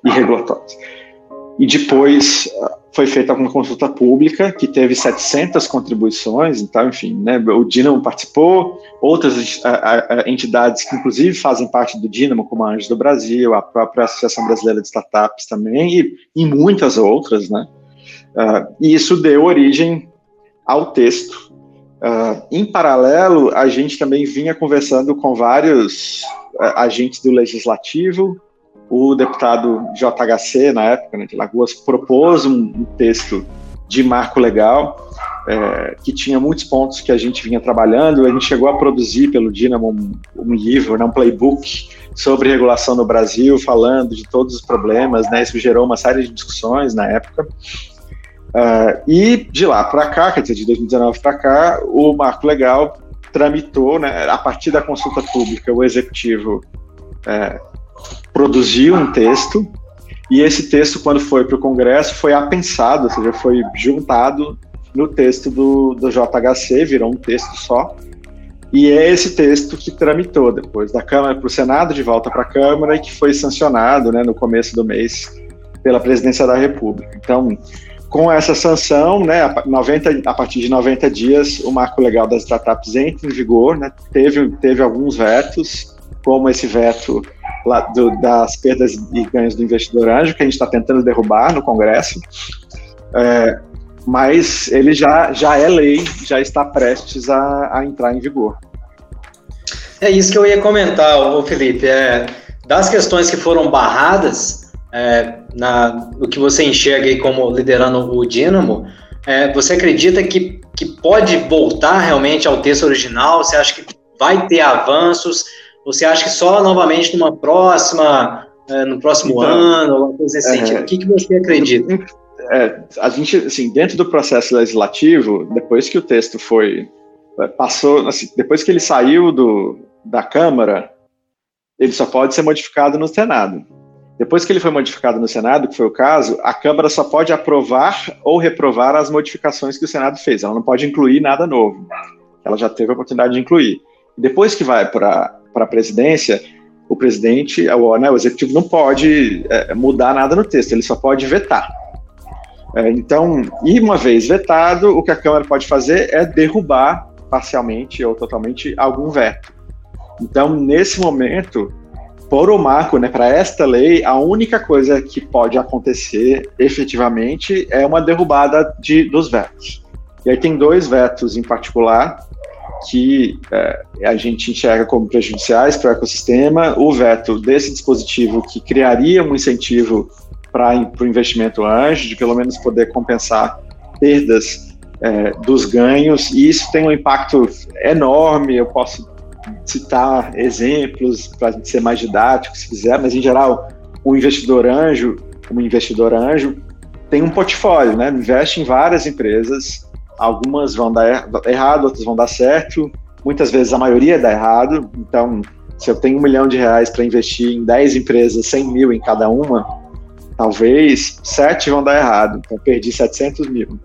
e regulatórios. E depois uh, foi feita uma consulta pública que teve setecentas contribuições, então, enfim, né, o Dínamo participou, outras a, a, entidades que inclusive fazem parte do Dínamo, como a Anjos do Brasil, a própria Associação Brasileira de Startups também, e, e muitas outras, né? Uh, e isso deu origem ao texto. Uh, em paralelo, a gente também vinha conversando com vários uh, agentes do Legislativo. O deputado J H C, na época, né, de Lagoas, propôs um, um texto de marco legal, é, que tinha muitos pontos que a gente vinha trabalhando. A gente chegou a produzir pelo Dínamo um, um livro, né, um playbook sobre regulação no Brasil, falando de todos os problemas, né, isso gerou uma série de discussões na época. Uh, e de lá para cá, quer dizer, de dois mil e dezenove para cá, o marco legal tramitou, né, a partir da consulta pública, o executivo... É, produziu um texto, e esse texto, quando foi para o Congresso, foi apensado, ou seja, foi juntado no texto do, do J H C, virou um texto só, e é esse texto que tramitou depois da Câmara para o Senado, de volta para a Câmara, e que foi sancionado, né, no começo do mês pela Presidência da República. Então, com essa sanção, né, a, noventa, a partir de noventa dias, o Marco Legal das Startups entra em vigor, né, teve, teve alguns vetos, como esse veto lá do, das perdas e ganhos do investidor anjo, que a gente está tentando derrubar no Congresso, é, mas ele já, já é lei, já está prestes a, a entrar em vigor. É isso que eu ia comentar, ô Felipe, é, das questões que foram barradas, é, na, o que você enxerga aí como liderando o Dínamo, é, você acredita que, que pode voltar realmente ao texto original? Você acha que vai ter avanços? Você acha que só novamente numa próxima, no próximo então, ano, alguma coisa nesse sentido? É, o que, que você acredita? É, a gente, assim, dentro do processo legislativo, depois que o texto foi, passou, assim, depois que ele saiu do, da Câmara, ele só pode ser modificado no Senado. Depois que ele foi modificado no Senado, que foi o caso, a Câmara só pode aprovar ou reprovar as modificações que o Senado fez. Ela não pode incluir nada novo. Ela já teve a oportunidade de incluir. Depois que vai para para a presidência, o presidente, o, né, o executivo não pode é, mudar nada no texto, ele só pode vetar. É, então, e uma vez vetado, o que a Câmara pode fazer é derrubar parcialmente ou totalmente algum veto. Então, nesse momento, por o marco, né, para esta lei, a única coisa que pode acontecer efetivamente é uma derrubada de, dos vetos. E aí tem dois vetos em particular, que eh, a gente enxerga como prejudiciais para o ecossistema, o veto desse dispositivo que criaria um incentivo para o investimento anjo, de pelo menos poder compensar perdas eh, dos ganhos, e isso tem um impacto enorme. Eu posso citar exemplos para a gente ser mais didático, se quiser, mas em geral, o investidor anjo, como investidor anjo, tem um portfólio, né? Investe em várias empresas. Algumas vão dar errado, outras vão dar certo. Muitas vezes a maioria dá errado. Então, se eu tenho um milhão de reais para investir em dez empresas, cem mil em cada uma, talvez sete vão dar errado. Então, eu perdi setecentos mil.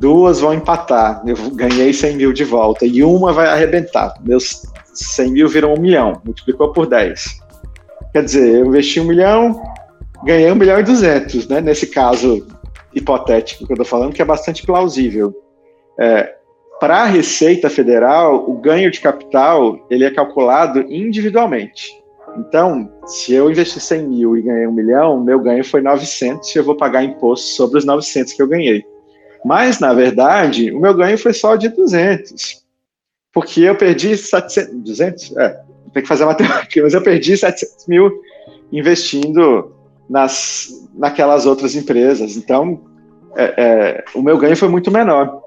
Duas vão empatar. Eu ganhei cem mil de volta. E uma vai arrebentar. Meus cem mil viram um milhão. Multiplicou por dez. Quer dizer, eu investi um milhão, ganhei um milhão e duzentos, né? Nesse caso hipotético que eu estou falando, que é bastante plausível. É, para a Receita Federal, o ganho de capital ele é calculado individualmente. Então, se eu investi cem mil e ganhei um milhão, meu ganho foi novecentos e eu vou pagar imposto sobre os novecentos que eu ganhei. Mas, na verdade, o meu ganho foi só de duzentos, porque eu perdi setecentos... duzentos? É, tem que fazer a matemática, mas eu perdi setecentos mil investindo nas, naquelas outras empresas. Então, é, é, o meu ganho foi muito menor.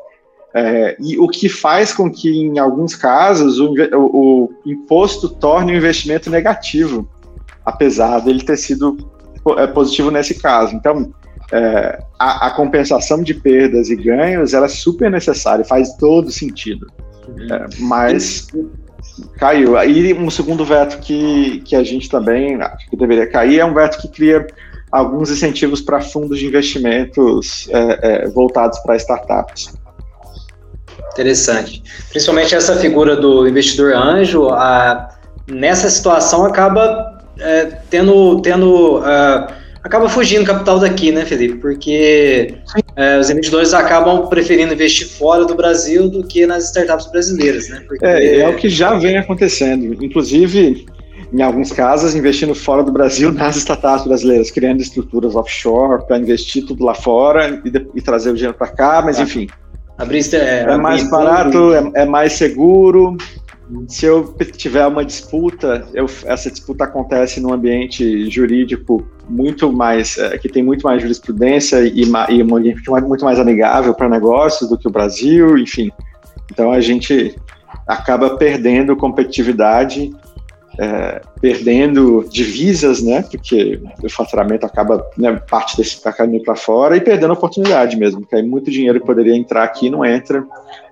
É, e o que faz com que, em alguns casos, o, o, o imposto torne o investimento negativo, apesar dele ter sido positivo nesse caso. Então, é, a, a compensação de perdas e ganhos, ela é super necessária, faz todo sentido. É, mas caiu. Aí um segundo veto que, que a gente também acho que deveria cair é um veto que cria alguns incentivos para fundos de investimentos é, é, voltados para startups. Interessante. Principalmente essa figura do investidor anjo, a, nessa situação acaba é, tendo... tendo a, acaba fugindo o capital daqui, né, Felipe? Porque é, os investidores acabam preferindo investir fora do Brasil do que nas startups brasileiras, né? Porque... É, é o que já vem acontecendo. Inclusive, em alguns casos, investindo fora do Brasil nas startups brasileiras, criando estruturas offshore para investir tudo lá fora e, de, e trazer o dinheiro para cá, mas tá. Enfim. Abrir, é, é mais abrir, barato, abrir. É, é mais seguro. Se eu tiver uma disputa, eu, essa disputa acontece num ambiente jurídico muito mais, é, que tem muito mais jurisprudência e, e um ambiente muito mais amigável para negócios do que o Brasil, enfim. Então a gente acaba perdendo competitividade, é, perdendo divisas, né? Porque o faturamento acaba, né, parte desse caminho para fora e perdendo oportunidade mesmo, porque aí muito dinheiro que poderia entrar aqui não entra.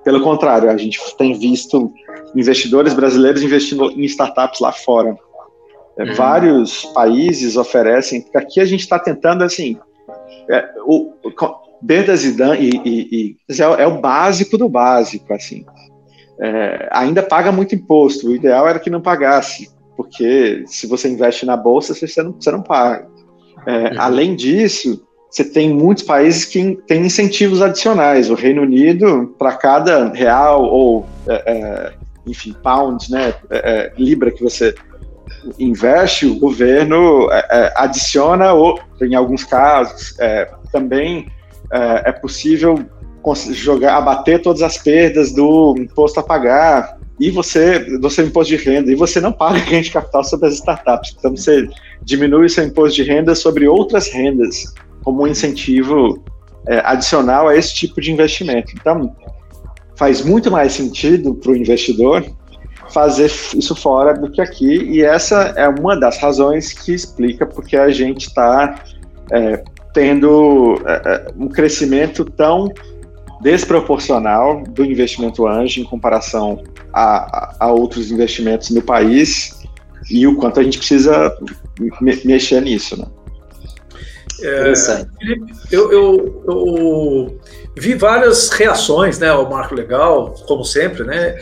Pelo contrário, a gente tem visto investidores brasileiros investindo em startups lá fora. É, uhum. Vários países oferecem, porque aqui a gente está tentando, assim, é, o, o, perdas e, e, e é, é o básico do básico, assim. É, ainda paga muito imposto, o ideal era que não pagasse, porque se você investe na bolsa, você não, você não paga. É, uhum. Além disso, você tem muitos países que têm incentivos adicionais. O Reino Unido, para cada real ou, é, é, enfim, pound, né, é, é, libra que você investe, o governo é, é, adiciona, ou, em alguns casos, é, também é, é possível jogar, abater todas as perdas do imposto a pagar, e você, do seu imposto de renda, e você não paga ganho de capital sobre as startups. Então, você diminui o seu imposto de renda sobre outras rendas, como um incentivo é, adicional a esse tipo de investimento. Então, faz muito mais sentido para o investidor fazer isso fora do que aqui, e essa é uma das razões que explica porque a gente está é, tendo é, um crescimento tão desproporcional do investimento anjo em comparação a, a, a outros investimentos no país, e o quanto a gente precisa me, mexer nisso, né? É, Felipe, eu, eu, eu vi várias reações, né, ao Marco Legal, como sempre, né?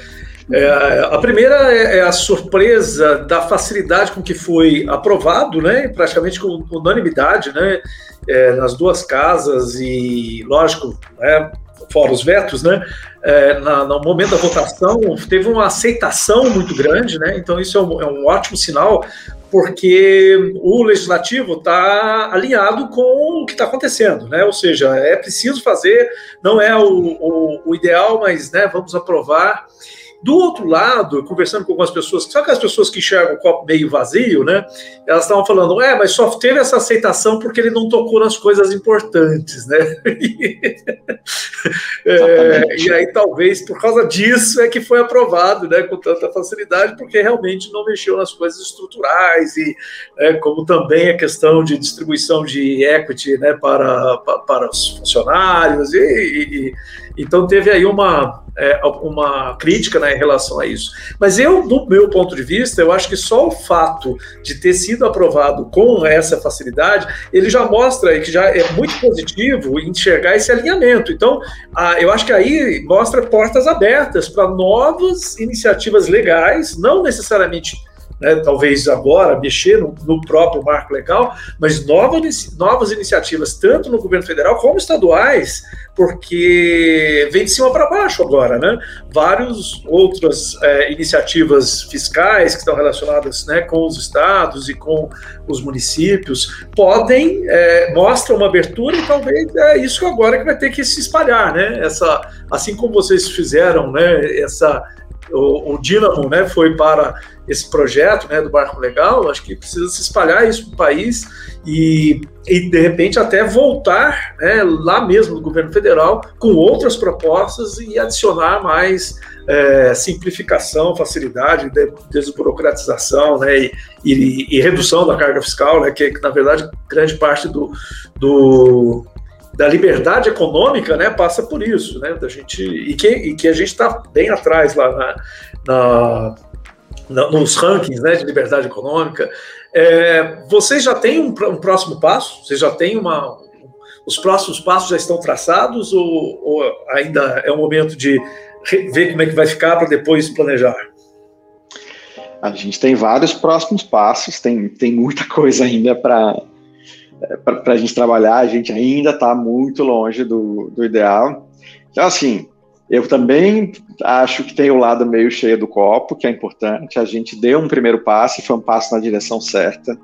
É, a primeira é a surpresa da facilidade com que foi aprovado, né, praticamente com unanimidade, né, é, nas duas casas e, lógico, né, fora os vetos, né, é, na, no momento da votação teve uma aceitação muito grande, né, então isso é um, é um ótimo sinal, porque o legislativo está alinhado com o que está acontecendo, né? Ou seja, é preciso fazer, não é o, o, o ideal, mas, né, vamos aprovar. Do outro lado, conversando com algumas pessoas, só que as pessoas que enxergam o copo meio vazio, né, elas estavam falando, é, mas só teve essa aceitação porque ele não tocou nas coisas importantes, né? é, e aí talvez por causa disso é que foi aprovado, né, com tanta facilidade, porque realmente não mexeu nas coisas estruturais, e, né, como também a questão de distribuição de equity, né, para, para os funcionários, e, e, e então teve aí uma... É, uma crítica, né, em relação a isso. Mas eu, do meu ponto de vista, eu acho que só o fato de ter sido aprovado com essa facilidade, ele já mostra que já é muito positivo enxergar esse alinhamento. Então, a, eu acho que aí mostra portas abertas para novas iniciativas legais, não necessariamente, né, talvez agora mexer no, no próprio marco legal, mas novas, novas iniciativas, tanto no governo federal como estaduais, porque vem de cima para baixo agora, né? Várias outras é, iniciativas fiscais que estão relacionadas, né, com os estados e com os municípios podem, é, mostram uma abertura, e talvez é isso agora que vai ter que se espalhar, né? Essa, assim como vocês fizeram, né, essa o, o Dínamo, né, foi para esse projeto, né, do Marco Legal, acho que precisa se espalhar isso para o país e, e, de repente, até voltar, né, lá mesmo do governo federal com outras propostas e adicionar mais é, simplificação, facilidade, desburocratização, né, e, e, e redução da carga fiscal, né, que, na verdade, grande parte do... do da liberdade econômica, né, passa por isso, né, da gente, e, que, e que a gente está bem atrás lá na, na, na, nos rankings, né, de liberdade econômica. É, vocês já têm um, um próximo passo? Vocês já têm uma... Os próximos passos já estão traçados ou, ou ainda é o momento de ver como é que vai ficar para depois planejar? A gente tem vários próximos passos, tem, tem muita coisa ainda para... para a gente trabalhar, a gente ainda está muito longe do, do ideal. Então, assim, eu também acho que tem o lado meio cheio do copo, que é importante. A gente deu um primeiro passo, foi um passo na direção certa.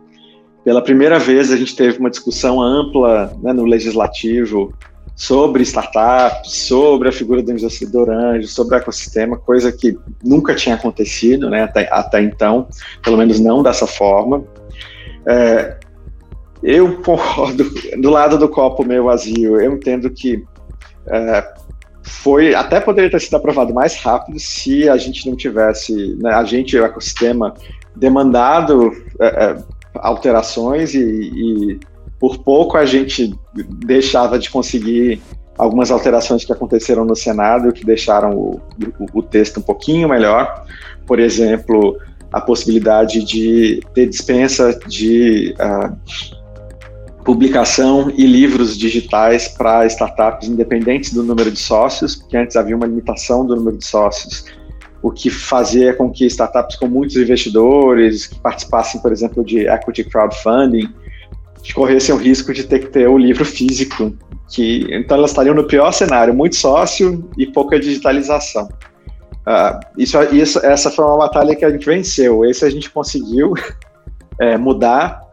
Pela primeira vez, a gente teve uma discussão ampla, né, no legislativo sobre startups, sobre a figura do investidor anjo, sobre o ecossistema, coisa que nunca tinha acontecido, né, até, até então, pelo menos não dessa forma. É, Eu concordo, do lado do copo meio vazio, eu entendo que é, foi, até poderia ter sido aprovado mais rápido se a gente não tivesse, né, a gente e o ecossistema demandado é, é, alterações e, e por pouco a gente deixava de conseguir algumas alterações que aconteceram no Senado, que deixaram o, o, o texto um pouquinho melhor, por exemplo, a possibilidade de ter dispensa de... Uh, publicação e livros digitais para startups independentes do número de sócios, porque antes havia uma limitação do número de sócios, o que fazia com que startups com muitos investidores, que participassem, por exemplo, de equity crowdfunding, corressem o risco de ter que ter o livro físico, que, então elas estariam no pior cenário, muito sócio e pouca digitalização. Uh, isso, isso, essa foi uma batalha que a gente venceu, esse a gente conseguiu é, mudar,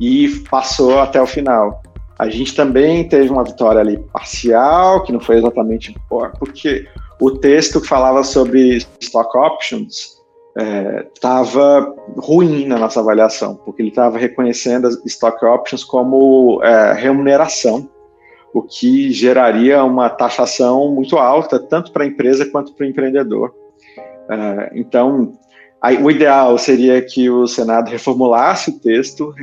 e passou até o final. A gente também teve uma vitória ali parcial, que não foi exatamente porque o texto que falava sobre stock options estava é, ruim na nossa avaliação, porque ele estava reconhecendo as stock options como é, remuneração, o que geraria uma taxação muito alta, tanto para a empresa quanto para o empreendedor. É, então, aí, o ideal seria que o Senado reformulasse o texto,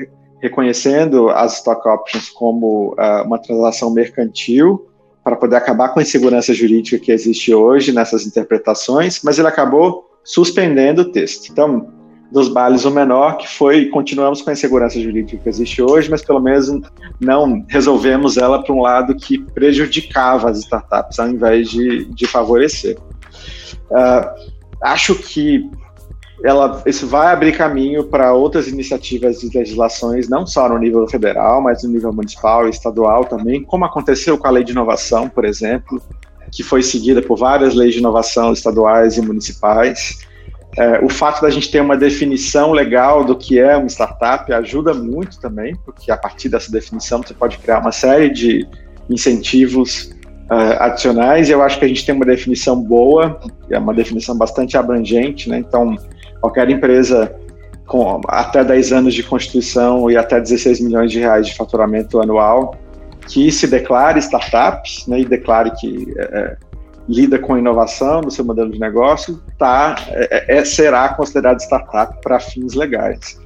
reconhecendo as stock options como uh, uma transação mercantil, para poder acabar com a insegurança jurídica que existe hoje nessas interpretações, mas ele acabou suspendendo o texto. Então, dos males o menor, que foi, continuamos com a insegurança jurídica que existe hoje, mas pelo menos não resolvemos ela para um lado que prejudicava as startups, ao invés de, de favorecer. Uh, acho que Ela, isso vai abrir caminho para outras iniciativas de legislações, não só no nível federal, mas no nível municipal e estadual também, como aconteceu com a Lei de Inovação, por exemplo, que foi seguida por várias leis de inovação estaduais e municipais. É, o fato da gente ter uma definição legal do que é uma startup ajuda muito também, porque a partir dessa definição você pode criar uma série de incentivos Uh, adicionais, e eu acho que a gente tem uma definição boa, é uma definição bastante abrangente, né? Então, qualquer empresa com até dez anos de constituição e até dezesseis milhões de reais de faturamento anual, que se declare startup, né, e declare que é, lida com inovação no seu modelo de negócio, tá, é, é, será considerado startup para fins legais.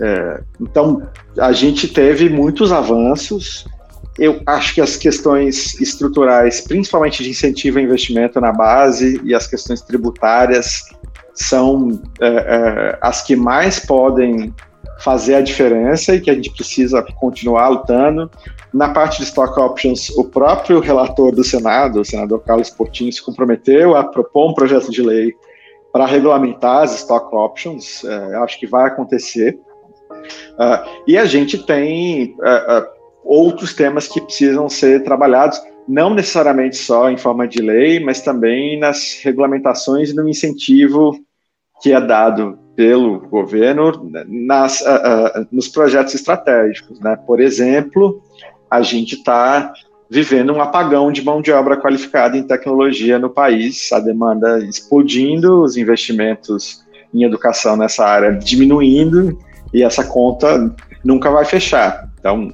É, então, a gente teve muitos avanços. Eu acho que as questões estruturais, principalmente de incentivo a investimento na base e as questões tributárias, são é, é, as que mais podem fazer a diferença e que a gente precisa continuar lutando. Na parte de stock options, o próprio relator do Senado, o senador Carlos Portinho, se comprometeu a propor um projeto de lei para regulamentar as stock options. É, acho que vai acontecer. Uh, e a gente tem... Uh, uh, outros temas que precisam ser trabalhados, não necessariamente só em forma de lei, mas também nas regulamentações e no incentivo que é dado pelo governo nas, uh, uh, nos projetos estratégicos, né? Por exemplo, a gente está vivendo um apagão de mão de obra qualificada em tecnologia no país, a demanda explodindo, os investimentos em educação nessa área diminuindo, e essa conta nunca vai fechar. Então,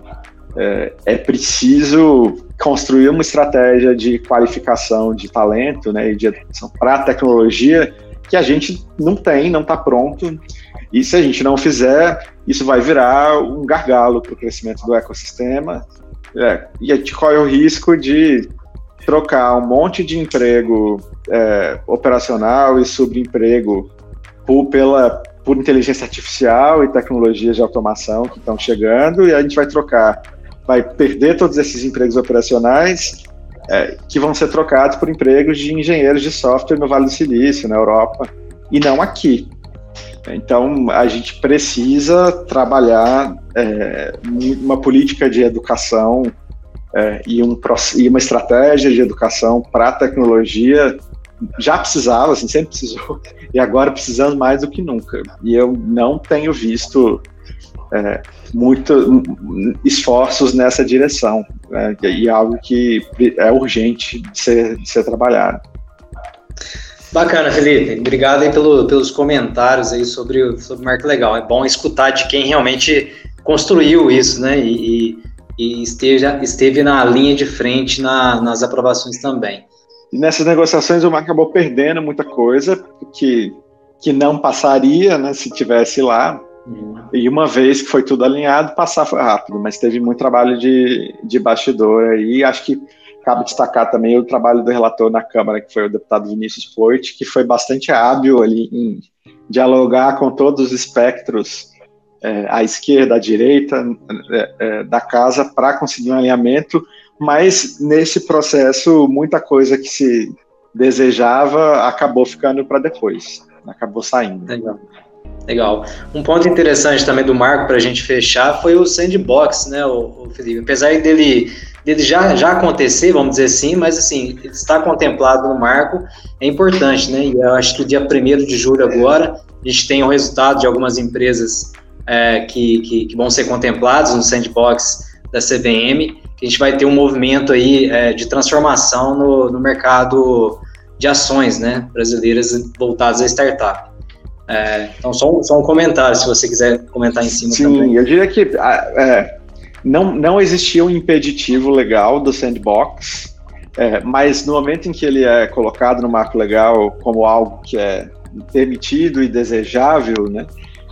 é, é preciso construir uma estratégia de qualificação de talento, né, e de educação para a tecnologia que a gente não tem, não está pronto, e se a gente não fizer, isso vai virar um gargalo para o crescimento do ecossistema. É, e a gente corre o risco de trocar um monte de emprego é, operacional e subemprego por, pela, por inteligência artificial e tecnologias de automação que estão chegando, e a gente vai trocar, vai perder todos esses empregos operacionais é, que vão ser trocados por empregos de engenheiros de software no Vale do Silício, na Europa, e não aqui. Então, a gente precisa trabalhar é, uma política de educação é, e, um, e uma estratégia de educação para a tecnologia. Já precisava, assim, sempre precisou, e agora precisando mais do que nunca. E eu não tenho visto é, muitos esforços nessa direção, né, e é algo que é urgente de ser, de ser trabalhado. Bacana, Felipe. Obrigado aí pelo, pelos comentários aí sobre, sobre o Marco Legal. É bom escutar de quem realmente construiu isso, né? E, e esteja, esteve na linha de frente na, nas aprovações também. E nessas negociações o Marco acabou perdendo muita coisa que, que não passaria, né, se tivesse lá. Uhum. E uma vez que foi tudo alinhado, passar foi rápido, mas teve muito trabalho de, de bastidor aí. Acho que cabe destacar também o trabalho do relator na Câmara, que foi o deputado Vinícius Poit, que foi bastante hábil ali em dialogar com todos os espectros, é, à esquerda, à direita, é, é, da casa, para conseguir um alinhamento, mas nesse processo muita coisa que se desejava acabou ficando para depois, acabou saindo. Legal. Legal. Um ponto interessante também do Marco para a gente fechar foi o sandbox, né, o, o Felipe? Apesar dele, dele já, já acontecer, vamos dizer assim, mas assim, ele está contemplado no Marco, é importante, né? E eu acho que dia primeiro de julho agora, a gente tem o resultado de algumas empresas é, que, que, que vão ser contempladas no sandbox da C V M, que a gente vai ter um movimento aí é, de transformação no, no mercado de ações, né, brasileiras voltadas a startup. É, então só, só um comentário, se você quiser comentar em cima. Sim, também. Sim, eu diria que é, não, não existia um impeditivo legal do sandbox, é, mas no momento em que ele é colocado no Marco Legal como algo que é permitido e desejável, né,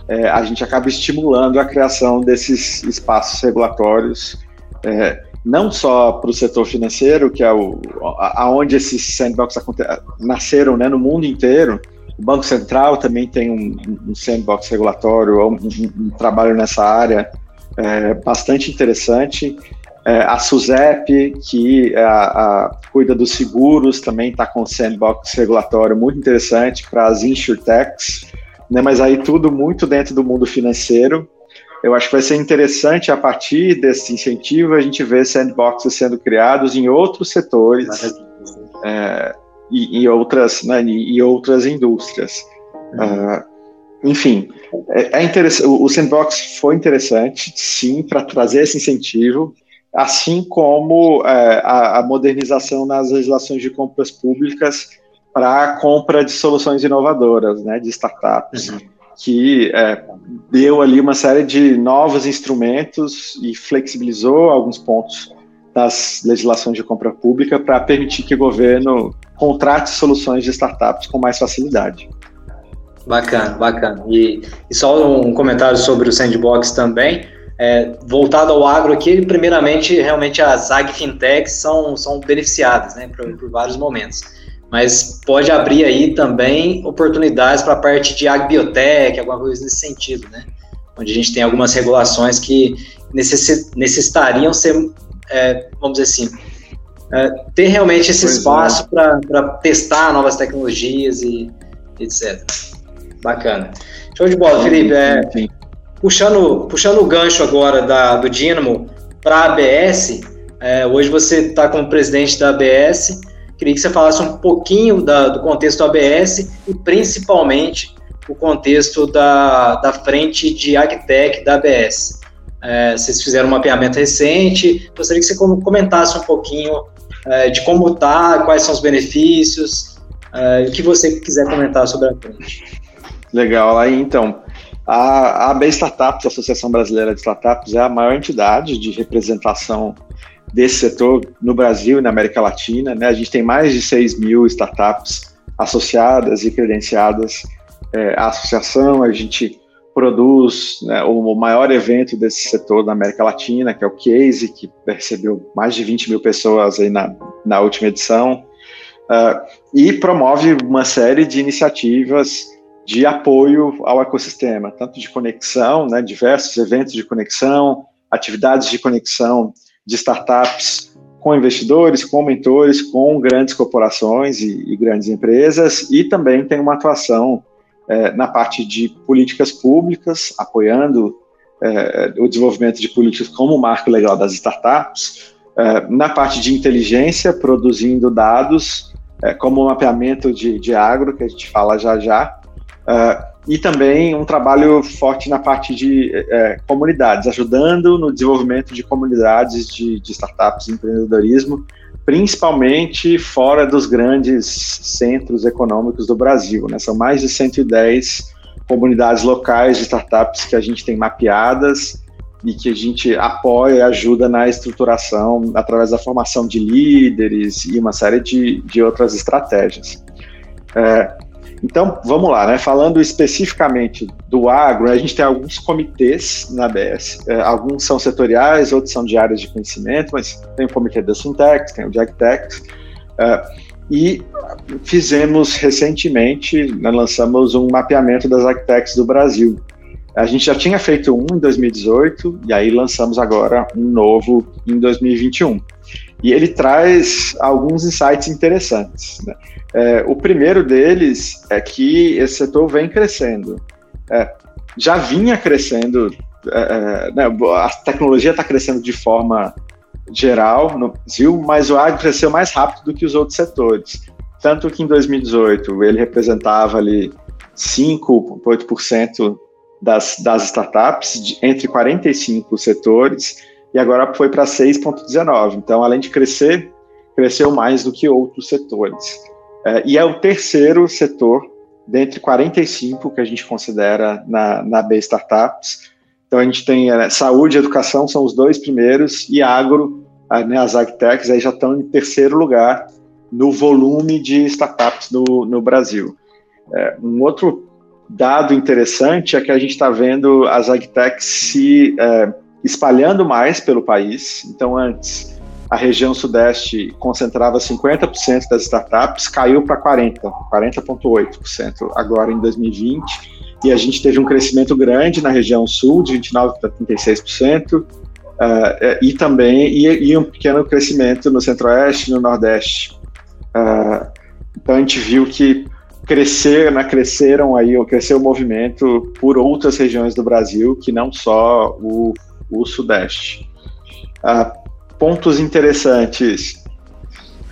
é, a gente acaba estimulando a criação desses espaços regulatórios, é, não só para o setor financeiro, que é o, a, aonde esses sandbox aconte- nasceram, né, no mundo inteiro. O Banco Central também tem um, um sandbox regulatório, um, um, um trabalho nessa área é, bastante interessante. É, a SUSEP, que a, a, cuida dos seguros, também está com um sandbox regulatório muito interessante para as insurtechs, né, mas aí tudo muito dentro do mundo financeiro. Eu acho que vai ser interessante, a partir desse incentivo, a gente ver sandboxes sendo criados em outros setores. É, E, e, outras, né, e outras indústrias. Uhum. Uh, enfim, é, é interessa- o sandbox foi interessante, sim, para trazer esse incentivo, assim como uh, a, a modernização nas legislações de compras públicas para a compra de soluções inovadoras, né, de startups, uhum, que uh, deu ali uma série de novos instrumentos e flexibilizou alguns pontos das legislações de compra pública para permitir que o governo contrate soluções de startups com mais facilidade. Bacana, bacana. E, e só um comentário sobre o sandbox também, é, voltado ao agro aqui, primeiramente, realmente as AgFintechs são, são beneficiadas, né, por, por vários momentos, mas pode abrir aí também oportunidades para a parte de AgBiotech, alguma coisa nesse sentido, né, onde a gente tem algumas regulações que necessit- necessitariam ser, é, vamos dizer assim, É, ter realmente esse pois espaço é. para testar novas tecnologias e etcétera. Bacana. Show de bola, Felipe. É, puxando, puxando o gancho agora da, do Dínamo para a A B S, é, hoje você está como presidente da A B S, queria que você falasse um pouquinho da, do contexto da A B S e principalmente o contexto da, da frente de AgTech da A B S. É, vocês fizeram um mapeamento recente, gostaria que você comentasse um pouquinho é, de como está, quais são os benefícios, é, o que você quiser comentar sobre a frente. Legal, aí então, a A B Startups, a Associação Brasileira de Startups, é a maior entidade de representação desse setor no Brasil e na América Latina, né? A gente tem mais de seis mil startups associadas e credenciadas é, à associação. A gente produz, né, o maior evento desse setor na América Latina, que é o Case, que recebeu mais de vinte mil pessoas aí na, na última edição, uh, e promove uma série de iniciativas de apoio ao ecossistema, tanto de conexão, né, diversos eventos de conexão, atividades de conexão de startups com investidores, com mentores, com grandes corporações e, e grandes empresas, e também tem uma atuação É, na parte de políticas públicas, apoiando é, o desenvolvimento de políticas como o Marco Legal das Startups, é, na parte de inteligência, produzindo dados, é, como o mapeamento de, de agro, que a gente fala já já, é, e também um trabalho forte na parte de é, comunidades, ajudando no desenvolvimento de comunidades de, de startups e empreendedorismo, principalmente fora dos grandes centros econômicos do Brasil, né? São mais de cento e dez comunidades locais de startups que a gente tem mapeadas e que a gente apoia e ajuda na estruturação através da formação de líderes e uma série de, de outras estratégias. É, então, vamos lá, né? Falando especificamente do agro, a gente tem alguns comitês na A B S, é, alguns são setoriais, outros são de áreas de conhecimento, mas tem o comitê da Sintex, tem o de Agtech, é, e fizemos recentemente, nós lançamos um mapeamento das Agtechs do Brasil. A gente já tinha feito um em dois mil e dezoito, e aí lançamos agora um novo em dois mil e vinte e um. E ele traz alguns insights interessantes, né? É, o primeiro deles é que esse setor vem crescendo. É, já vinha crescendo, é, né, a tecnologia está crescendo de forma geral no Brasil, mas o agro cresceu mais rápido do que os outros setores. Tanto que em dois mil e dezoito ele representava ali cinco vírgula oito por cento das, das startups, de, entre quarenta e cinco setores, e agora foi para seis vírgula dezenove por cento. Então, além de crescer, cresceu mais do que outros setores. É, e é o terceiro setor, dentre quarenta e cinco que a gente considera na, na B Startups. Então, a gente tem é, saúde e educação, são os dois primeiros, e agro, a, né, as agtechs, aí já estão em terceiro lugar no volume de startups no, no Brasil. É, um outro dado interessante é que a gente está vendo as agtechs se... É, espalhando mais pelo país. Então, antes, a região sudeste concentrava cinquenta por cento das startups, caiu para quarenta, quarenta vírgula oito por cento agora em dois mil e vinte, e a gente teve um crescimento grande na região sul, de vinte e nove por cento para trinta e seis por cento, uh, e também e, e um pequeno crescimento no centro-oeste e no nordeste. Uh, então, a gente viu que crescer, né, cresceram aí, ou cresceu o movimento por outras regiões do Brasil, que não só o o Sudeste. Uh, pontos interessantes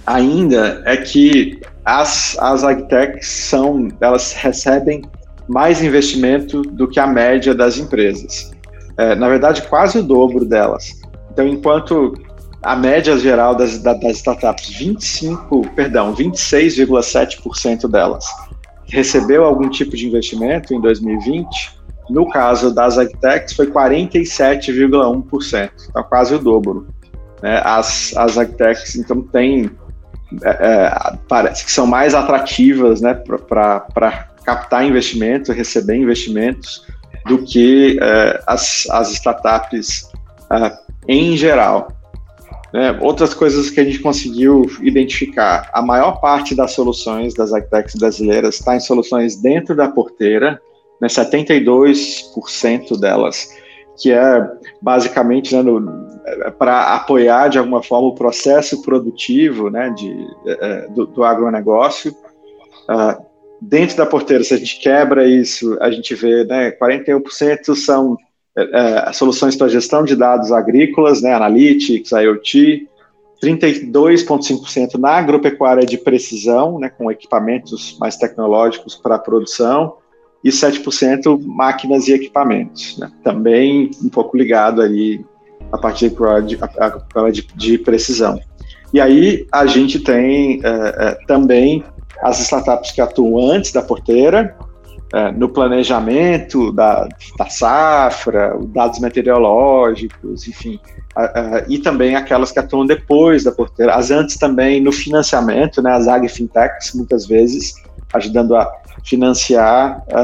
ainda é que as, as agtechs são, elas recebem mais investimento do que a média das empresas. Uh, na verdade, quase o dobro delas. Então, enquanto a média geral das, das startups, vinte e cinco, perdão, vinte e seis vírgula sete por cento delas recebeu algum tipo de investimento em dois mil e vinte, no caso das agtechs, foi quarenta e sete vírgula um por cento, então quase o dobro, né? As, as agtechs, então, tem, é, é, parece que são mais atrativas, né, para captar investimento, receber investimentos, do que é, as, as startups é, em geral. É, outras coisas que a gente conseguiu identificar: a maior parte das soluções das agtechs brasileiras está em soluções dentro da porteira, né, setenta e dois por cento delas, que é basicamente, né, para apoiar de alguma forma o processo produtivo, né, de, é, do, do agronegócio. Uh, dentro da porteira, se a gente quebra isso, a gente vê, né, quarenta e um por cento são é, é, soluções para gestão de dados agrícolas, né, Analytics, IoT, trinta e dois vírgula cinco por cento na agropecuária de precisão, né, com equipamentos mais tecnológicos para a produção, e sete por cento máquinas e equipamentos, né? Também um pouco ligado ali a partir de prova de, de, de precisão. E aí a gente tem é, é, também as startups que atuam antes da porteira, é, no planejamento da, da safra, dados meteorológicos, enfim, a, a, e também aquelas que atuam depois da porteira, as antes também no financiamento, né, as agfintechs, muitas vezes, ajudando a financiar a,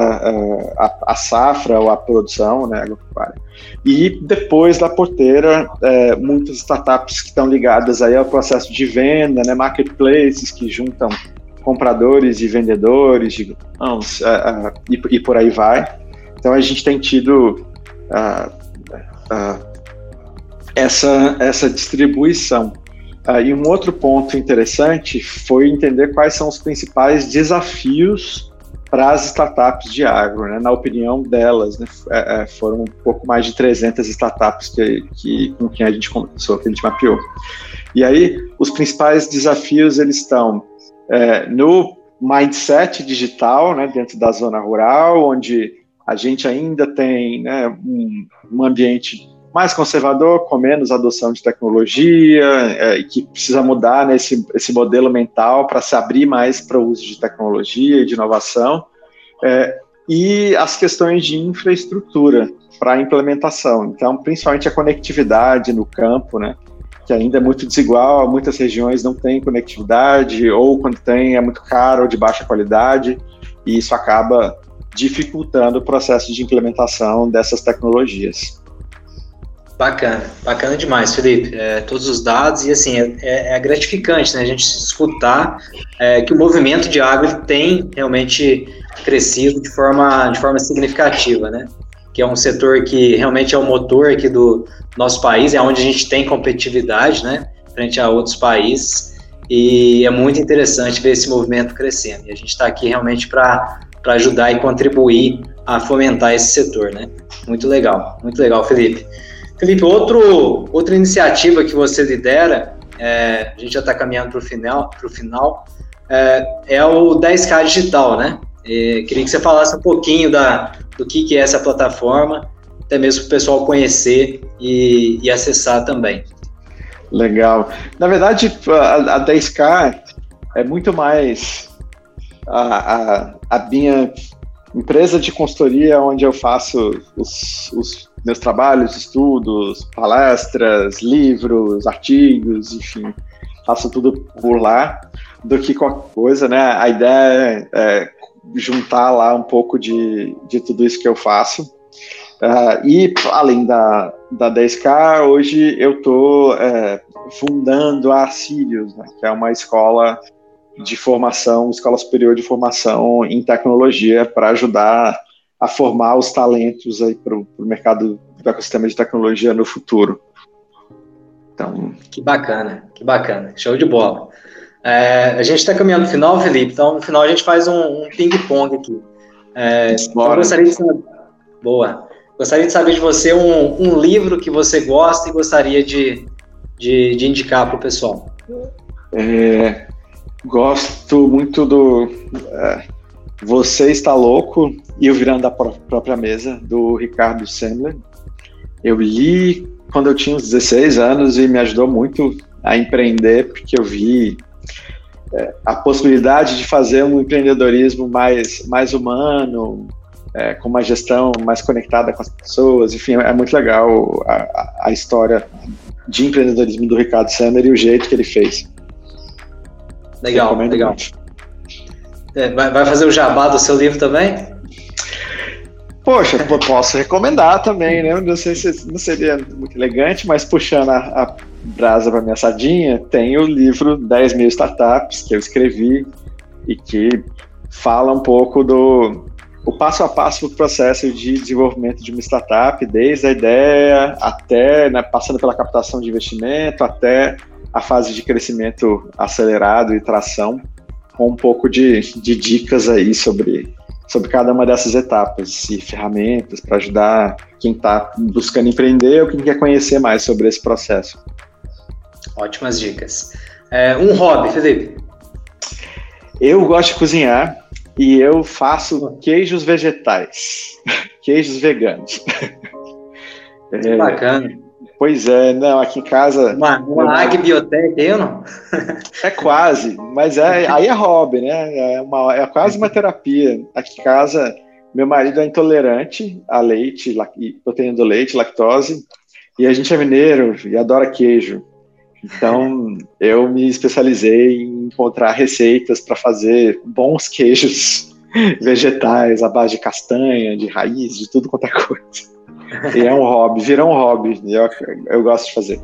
a, a safra ou a produção, né, agropecuária. E depois da porteira, é, muitas startups que estão ligadas aí ao processo de venda, né, marketplaces que juntam compradores e vendedores de, não, uh, uh, e, e por aí vai. Então a gente tem tido uh, uh, essa, essa distribuição. Uh, e um outro ponto interessante foi entender quais são os principais desafios para as startups de agro, né? Na opinião delas, né? é, é, foram um pouco mais de trezentas startups que, que, com quem a gente conversou, que a gente mapeou. E aí, os principais desafios, eles estão é, no mindset digital, né? Dentro da zona rural, onde a gente ainda tem, né, um, um ambiente mais conservador, com menos adoção de tecnologia, é, e que precisa mudar, né, esse, esse modelo mental para se abrir mais para o uso de tecnologia e de inovação, é, e as questões de infraestrutura para a implementação. Então, principalmente a conectividade no campo, né, que ainda é muito desigual, muitas regiões não têm conectividade, ou quando tem é muito caro ou de baixa qualidade, e isso acaba dificultando o processo de implementação dessas tecnologias. Bacana, bacana demais, Felipe, é, todos os dados, e assim, é, é gratificante, né, a gente escutar é, que o movimento de agro tem realmente crescido de forma, de forma significativa, né, que é um setor que realmente é o motor aqui do nosso país, é onde a gente tem competitividade, né, frente a outros países, e é muito interessante ver esse movimento crescendo, e a gente está aqui realmente para ajudar e contribuir a fomentar esse setor, né, muito legal, muito legal, Felipe. Felipe, outro, outra iniciativa que você lidera, é, a gente já está caminhando para o final, pro final é, é o dez K Digital, né? E queria que você falasse um pouquinho da, do que, que é essa plataforma, até mesmo para o pessoal conhecer e, e acessar também. Legal. Na verdade, a, a dez K é muito mais a, a, a minha empresa de consultoria, onde eu faço os, os meus trabalhos, estudos, palestras, livros, artigos, enfim, faço tudo por lá, do que qualquer coisa, né? A ideia é juntar lá um pouco de, de tudo isso que eu faço. Uh, e, além da, da dez K, hoje eu estou é, fundando a Sirius, né? Que é uma escola de formação, escola superior de formação em tecnologia, para ajudar a formar os talentos aí para o mercado do ecossistema de tecnologia no futuro. Então, que bacana, que bacana, show de bola. É, a gente está caminhando no final, Felipe, então no final a gente faz um, um ping-pong aqui. É, então eu gostaria de saber, boa, gostaria de saber de você um, um livro que você gosta e gostaria de, de, de indicar para o pessoal. É, gosto muito do... É, Você Está Louco e o Virando a Própria Mesa, do Ricardo Sandler. Eu li quando eu tinha uns dezesseis anos e me ajudou muito a empreender, porque eu vi é, a possibilidade de fazer um empreendedorismo mais, mais humano, é, com uma gestão mais conectada com as pessoas. Enfim, é muito legal a, a história de empreendedorismo do Ricardo Sandler e o jeito que ele fez. Legal, legal. Muito. Vai fazer o jabá do seu livro também? Poxa, posso recomendar também, né? Não sei se não seria muito elegante, mas puxando a, a brasa para minha sardinha, tem o livro dez mil Startups, que eu escrevi e que fala um pouco do o passo a passo do processo de desenvolvimento de uma startup, desde a ideia até, né, passando pela captação de investimento, até a fase de crescimento acelerado e tração, com um pouco de, de dicas aí sobre, sobre cada uma dessas etapas e ferramentas para ajudar quem está buscando empreender ou quem quer conhecer mais sobre esse processo. Ótimas dicas. É, um hobby, Felipe? Eu gosto de cozinhar, e eu faço queijos vegetais, queijos veganos. Que é, bacana. Pois é, não, aqui em casa... Uma, uma agbiotec, eu não? É quase, mas é, aí é hobby, né? É, uma, é quase uma terapia. Aqui em casa, meu marido é intolerante a leite, la, proteína do leite, lactose, e a gente é mineiro e adora queijo. Então, eu me especializei em encontrar receitas para fazer bons queijos vegetais, à base de castanha, de raiz, de tudo quanto é coisa. E é um hobby, virou um hobby, eu, eu gosto de fazer.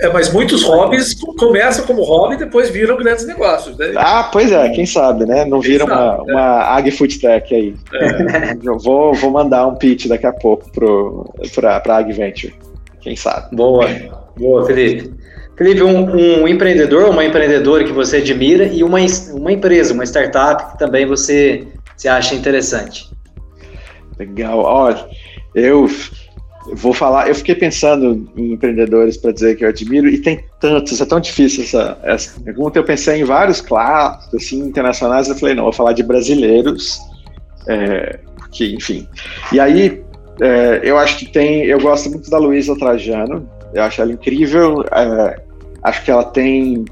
É, mas muitos hobbies começam como hobby e depois viram grandes negócios, né? Ah, pois é, quem sabe, né? Não quem vira sabe, uma, é. uma AgFoodTech aí. É. Eu vou, vou mandar um pitch daqui a pouco para a AgVenture, quem sabe. Boa, boa, Felipe. Felipe, um, um empreendedor, uma empreendedora que você admira e uma, uma empresa, uma startup que também você se acha interessante. Legal, olha, eu... Eu vou falar, eu fiquei pensando em empreendedores para dizer que eu admiro, e tem tantos, é tão difícil essa, essa pergunta. Eu pensei em vários clássicos assim, internacionais, eu falei, não, vou falar de brasileiros, é, porque, enfim. E aí, é, eu acho que tem, eu gosto muito da Luiza Trajano, eu acho ela incrível, é, acho que ela tem,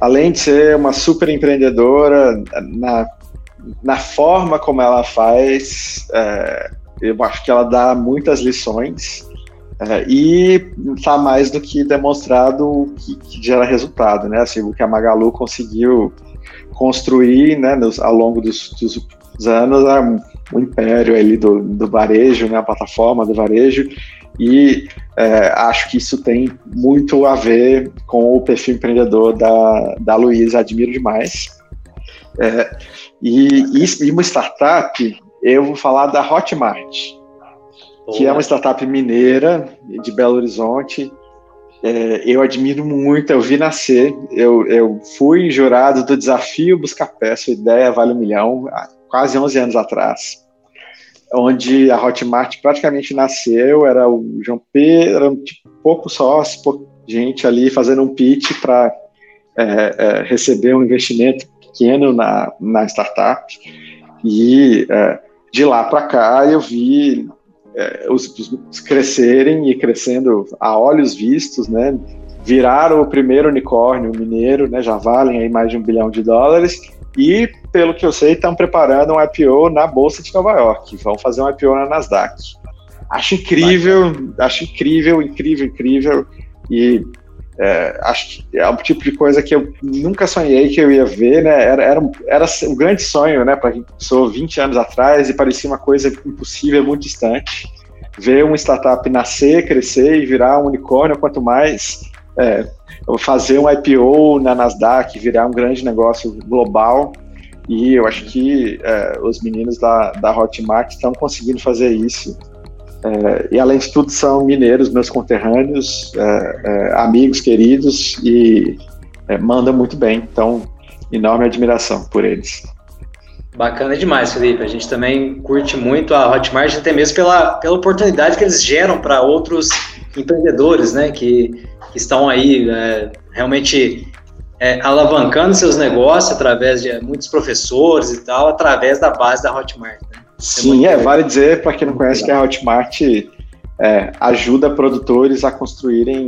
além de ser uma super empreendedora, na, na forma como ela faz... É, eu acho que ela dá muitas lições é, e está mais do que demonstrado que, que gera resultado, né? Assim, o que a Magalu conseguiu construir, né, nos, ao longo dos, dos anos, é um, um império ali do, do varejo, né, a plataforma do varejo, e é, acho que isso tem muito a ver com o perfil empreendedor da, da Luiza, admiro demais. É, e, e uma startup... Eu vou falar da Hotmart, Boa. que é uma startup mineira de Belo Horizonte. É, eu admiro muito, eu vi nascer, eu, eu fui jurado do desafio Buscar Pé, sua ideia vale um milhão, há quase onze anos atrás, onde a Hotmart praticamente nasceu, era o João Pedro, era um tipo, pouco sócio, pouca gente ali fazendo um pitch para é, é, receber um investimento pequeno na, na startup. E é, de lá para cá eu vi é, os, os crescerem e crescendo a olhos vistos, né? Viraram o primeiro unicórnio mineiro, né? Já valem aí mais de um bilhão de dólares e, pelo que eu sei, estão preparando um I P O na Bolsa de Nova York, vão fazer um I P O na Nasdaq. Acho incrível, acho incrível, incrível, incrível e... É, acho que é um tipo de coisa que eu nunca sonhei que eu ia ver, né? Era, era, era um grande sonho, né? Para quem começou vinte anos atrás e parecia uma coisa impossível, muito distante. Ver uma startup nascer, crescer e virar um unicórnio, quanto mais é, fazer um I P O na Nasdaq, virar um grande negócio global. E eu acho que é, os meninos da, da Hotmart estão conseguindo fazer isso. É, e além de tudo são mineiros, meus conterrâneos, é, é, amigos queridos e é, mandam muito bem, então enorme admiração por eles. Bacana demais, Felipe, a gente também curte muito a Hotmart, até mesmo pela, pela oportunidade que eles geram para outros empreendedores, né, que, que estão aí é, realmente é, alavancando seus negócios através de muitos professores e tal, através da base da Hotmart, né? Sim, é, vale dizer, para quem não conhece, que a Hotmart é, ajuda produtores a construírem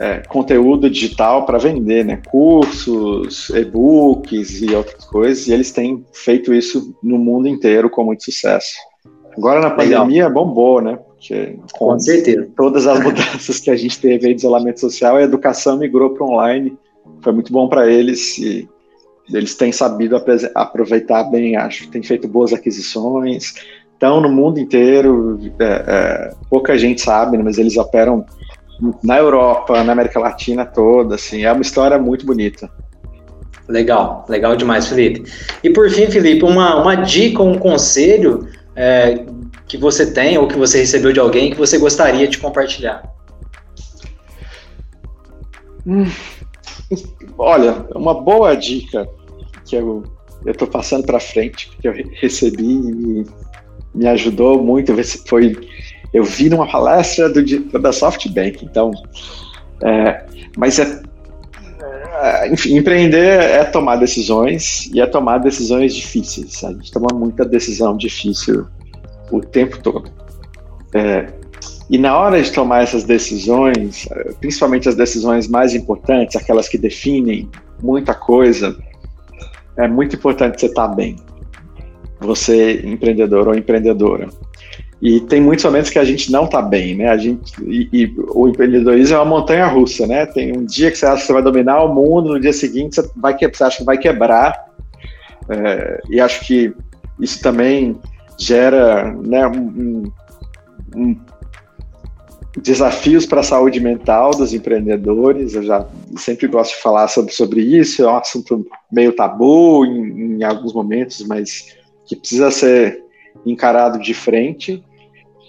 é, conteúdo digital para vender, né? Cursos, e-books e outras coisas, e eles têm feito isso no mundo inteiro com muito sucesso. Agora na pandemia bombou, né? Porque, com, com certeza. Todas as mudanças que a gente teve aí de isolamento social, a educação migrou para online, foi muito bom para eles e... Eles têm sabido aproveitar bem, acho. Têm feito boas aquisições. Estão no mundo inteiro. É, é, pouca gente sabe, mas eles operam na Europa, na América Latina toda. Assim, é uma história muito bonita. Legal, legal demais, Felipe. E por fim, Felipe, uma, uma dica, um conselho é, que você tem ou que você recebeu de alguém que você gostaria de compartilhar? Hum... Olha, uma boa dica que eu estou passando para frente, que eu recebi e me, me ajudou muito, foi, eu vi numa palestra do, da SoftBank, então, é, mas é, enfim, empreender é tomar decisões e é tomar decisões difíceis. A gente toma muita decisão difícil o tempo todo. É, e na hora de tomar essas decisões, principalmente as decisões mais importantes, aquelas que definem muita coisa, é muito importante você estar bem, você empreendedor ou empreendedora. E tem muitos momentos que a gente não está bem, né? A gente, e, e o empreendedorismo é uma montanha russa, né? Tem um dia que você acha que você vai dominar o mundo, no dia seguinte você, vai que, você acha que vai quebrar. É, e acho que isso também gera, né, um, um, desafios para a saúde mental dos empreendedores. Eu já sempre gosto de falar sobre, sobre isso, é um assunto meio tabu em, em alguns momentos, mas que precisa ser encarado de frente.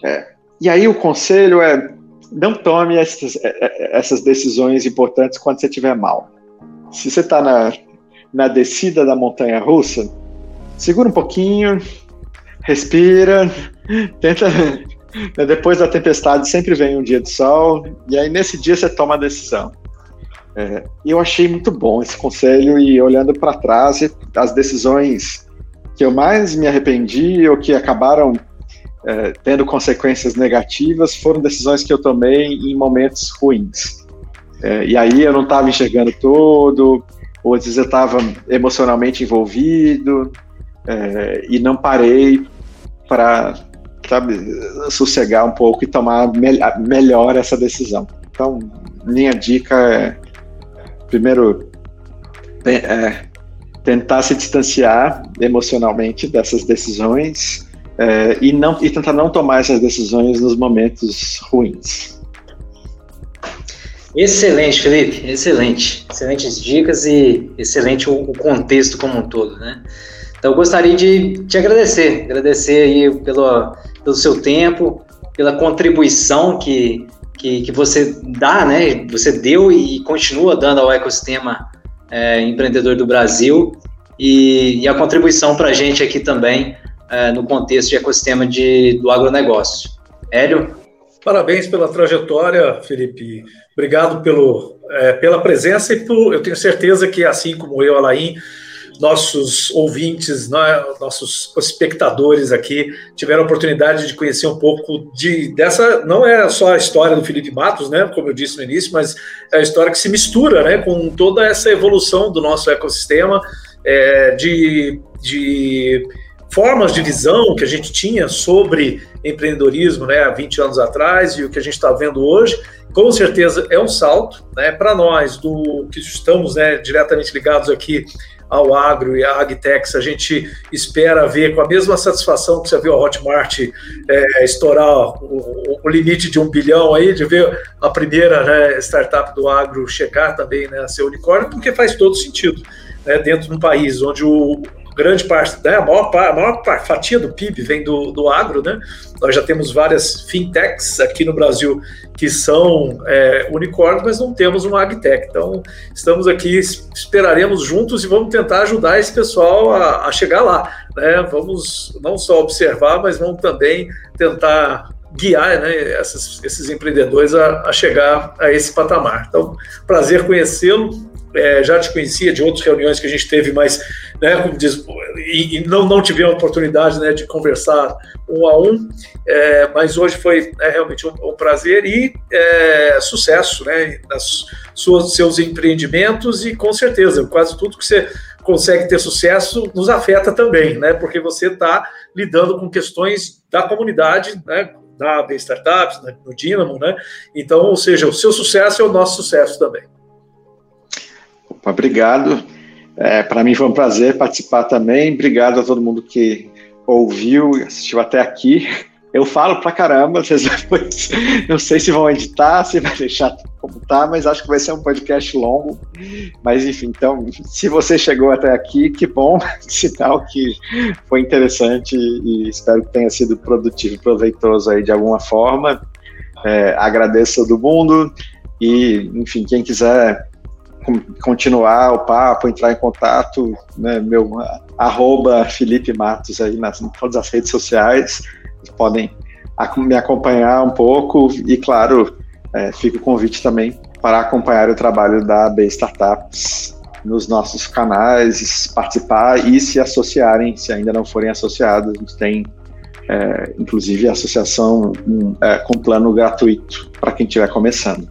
É, e aí o conselho é: não tome essas, essas decisões importantes quando você estiver mal. Se você está na, na descida da montanha russa, segura um pouquinho, respira, tenta. Depois da tempestade sempre vem um dia de sol, e aí nesse dia você toma a decisão. É, eu achei muito bom esse conselho, e olhando para trás, as decisões que eu mais me arrependi ou que acabaram É, tendo consequências negativas, foram decisões que eu tomei em momentos ruins. É, e aí eu não estava enxergando todo, ou às vezes eu estava emocionalmente envolvido, é, e não parei para, sabe, sossegar um pouco e tomar me- melhor essa decisão. Então, minha dica é, primeiro, é, tentar se distanciar emocionalmente dessas decisões. É, e, não, e tentar não tomar essas decisões nos momentos ruins. Excelente, Felipe, excelente. Excelentes dicas e excelente o, o contexto como um todo, né? Então, eu gostaria de te agradecer, agradecer aí pelo, pelo seu tempo, pela contribuição que, que, que você dá, né? Você deu e continua dando ao ecossistema é, empreendedor do Brasil e, e a contribuição para a gente aqui também, no contexto de ecossistema de, do agronegócio. Hélio? Parabéns pela trajetória, Felipe. Obrigado pelo, é, pela presença e por, eu tenho certeza que, assim como eu, Alain, nossos ouvintes, né, nossos espectadores aqui tiveram a oportunidade de conhecer um pouco de, dessa, não é só a história do Felipe Matos, né, como eu disse no início, mas é a história que se mistura, né, com toda essa evolução do nosso ecossistema, é, de... de formas de visão que a gente tinha sobre empreendedorismo, né, há vinte anos atrás e o que a gente está vendo hoje, com certeza é um salto, né, para nós do que estamos, né, diretamente ligados aqui ao agro e à agtech. A gente espera ver com a mesma satisfação que você viu a Hotmart é, estourar o, o limite de um bilhão aí, de ver a primeira, né, startup do agro chegar também, né, a ser unicórnio, porque faz todo sentido, né, dentro de um país onde o grande parte, né, a maior, a maior fatia do P I B vem do, do agro, né? Nós já temos várias fintechs aqui no Brasil que são é, unicórnios, mas não temos uma agtech. Então, estamos aqui, esperaremos juntos e vamos tentar ajudar esse pessoal a, a chegar lá, né? Vamos não só observar, mas vamos também tentar guiar, né, essas, esses empreendedores a, a chegar a esse patamar. Então, prazer conhecê-lo. É, já te conhecia de outras reuniões que a gente teve, mas, né, como diz, e, e não, não tivemos a oportunidade, né, de conversar um a um, é, mas hoje foi, né, realmente um, um prazer e é, sucesso, né, nas suas, seus empreendimentos e, com certeza, quase tudo que você consegue ter sucesso nos afeta também, né, porque você está lidando com questões da comunidade, né, da Startups, no Dínamo, né, então, ou seja, o seu sucesso é o nosso sucesso também. Obrigado, é, para mim foi um prazer participar também, obrigado a todo mundo que ouviu e assistiu até aqui. Eu falo pra caramba, vocês depois, não sei se vão editar, se vai deixar como tá, mas acho que vai ser um podcast longo, mas enfim, então, se você chegou até aqui, que bom, sinal que foi interessante e espero que tenha sido produtivo e proveitoso aí de alguma forma. É, agradeço a todo mundo e, enfim, quem quiser continuar o papo, entrar em contato, né, meu arroba Felipe Matos aí nas em todas as redes sociais, podem ac- me acompanhar um pouco e, claro, é, fica o convite também para acompanhar o trabalho da B Startups nos nossos canais, participar e se associarem, se ainda não forem associados. A gente tem, é, inclusive, a associação um, é, com plano gratuito para quem estiver começando.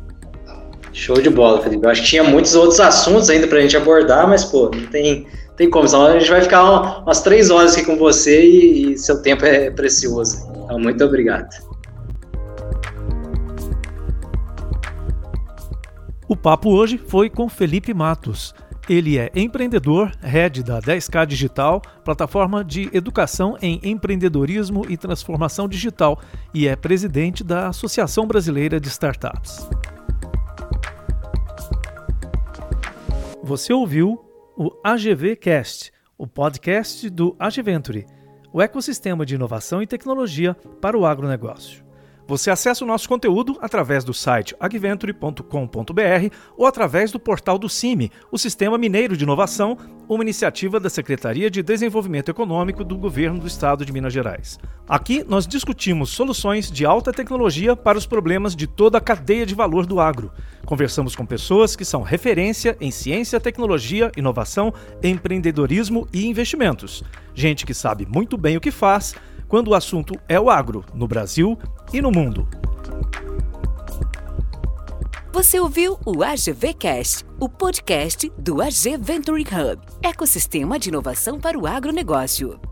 Show de bola, Felipe. Eu acho que tinha muitos outros assuntos ainda para a gente abordar, mas, pô, não tem, tem como. Senão a gente vai ficar umas três horas aqui com você e, e seu tempo é precioso. Então, muito obrigado. O papo hoje foi com Felipe Matos. Ele é empreendedor, head da dez K Digital, plataforma de educação em empreendedorismo e transformação digital, e é presidente da Associação Brasileira de Startups. Você ouviu o AGVCast, o podcast do AGventury, o ecossistema de inovação e tecnologia para o agronegócio. Você acessa o nosso conteúdo através do site agventure ponto com ponto b r ou através do portal do C I M I, o Sistema Mineiro de Inovação, uma iniciativa da Secretaria de Desenvolvimento Econômico do Governo do Estado de Minas Gerais. Aqui nós discutimos soluções de alta tecnologia para os problemas de toda a cadeia de valor do agro. Conversamos com pessoas que são referência em ciência, tecnologia, inovação, empreendedorismo e investimentos. Gente que sabe muito bem o que faz, quando o assunto é o agro, no Brasil e no mundo. Você ouviu o AGVCast, o podcast do AGventury Hub, ecossistema de inovação para o agronegócio.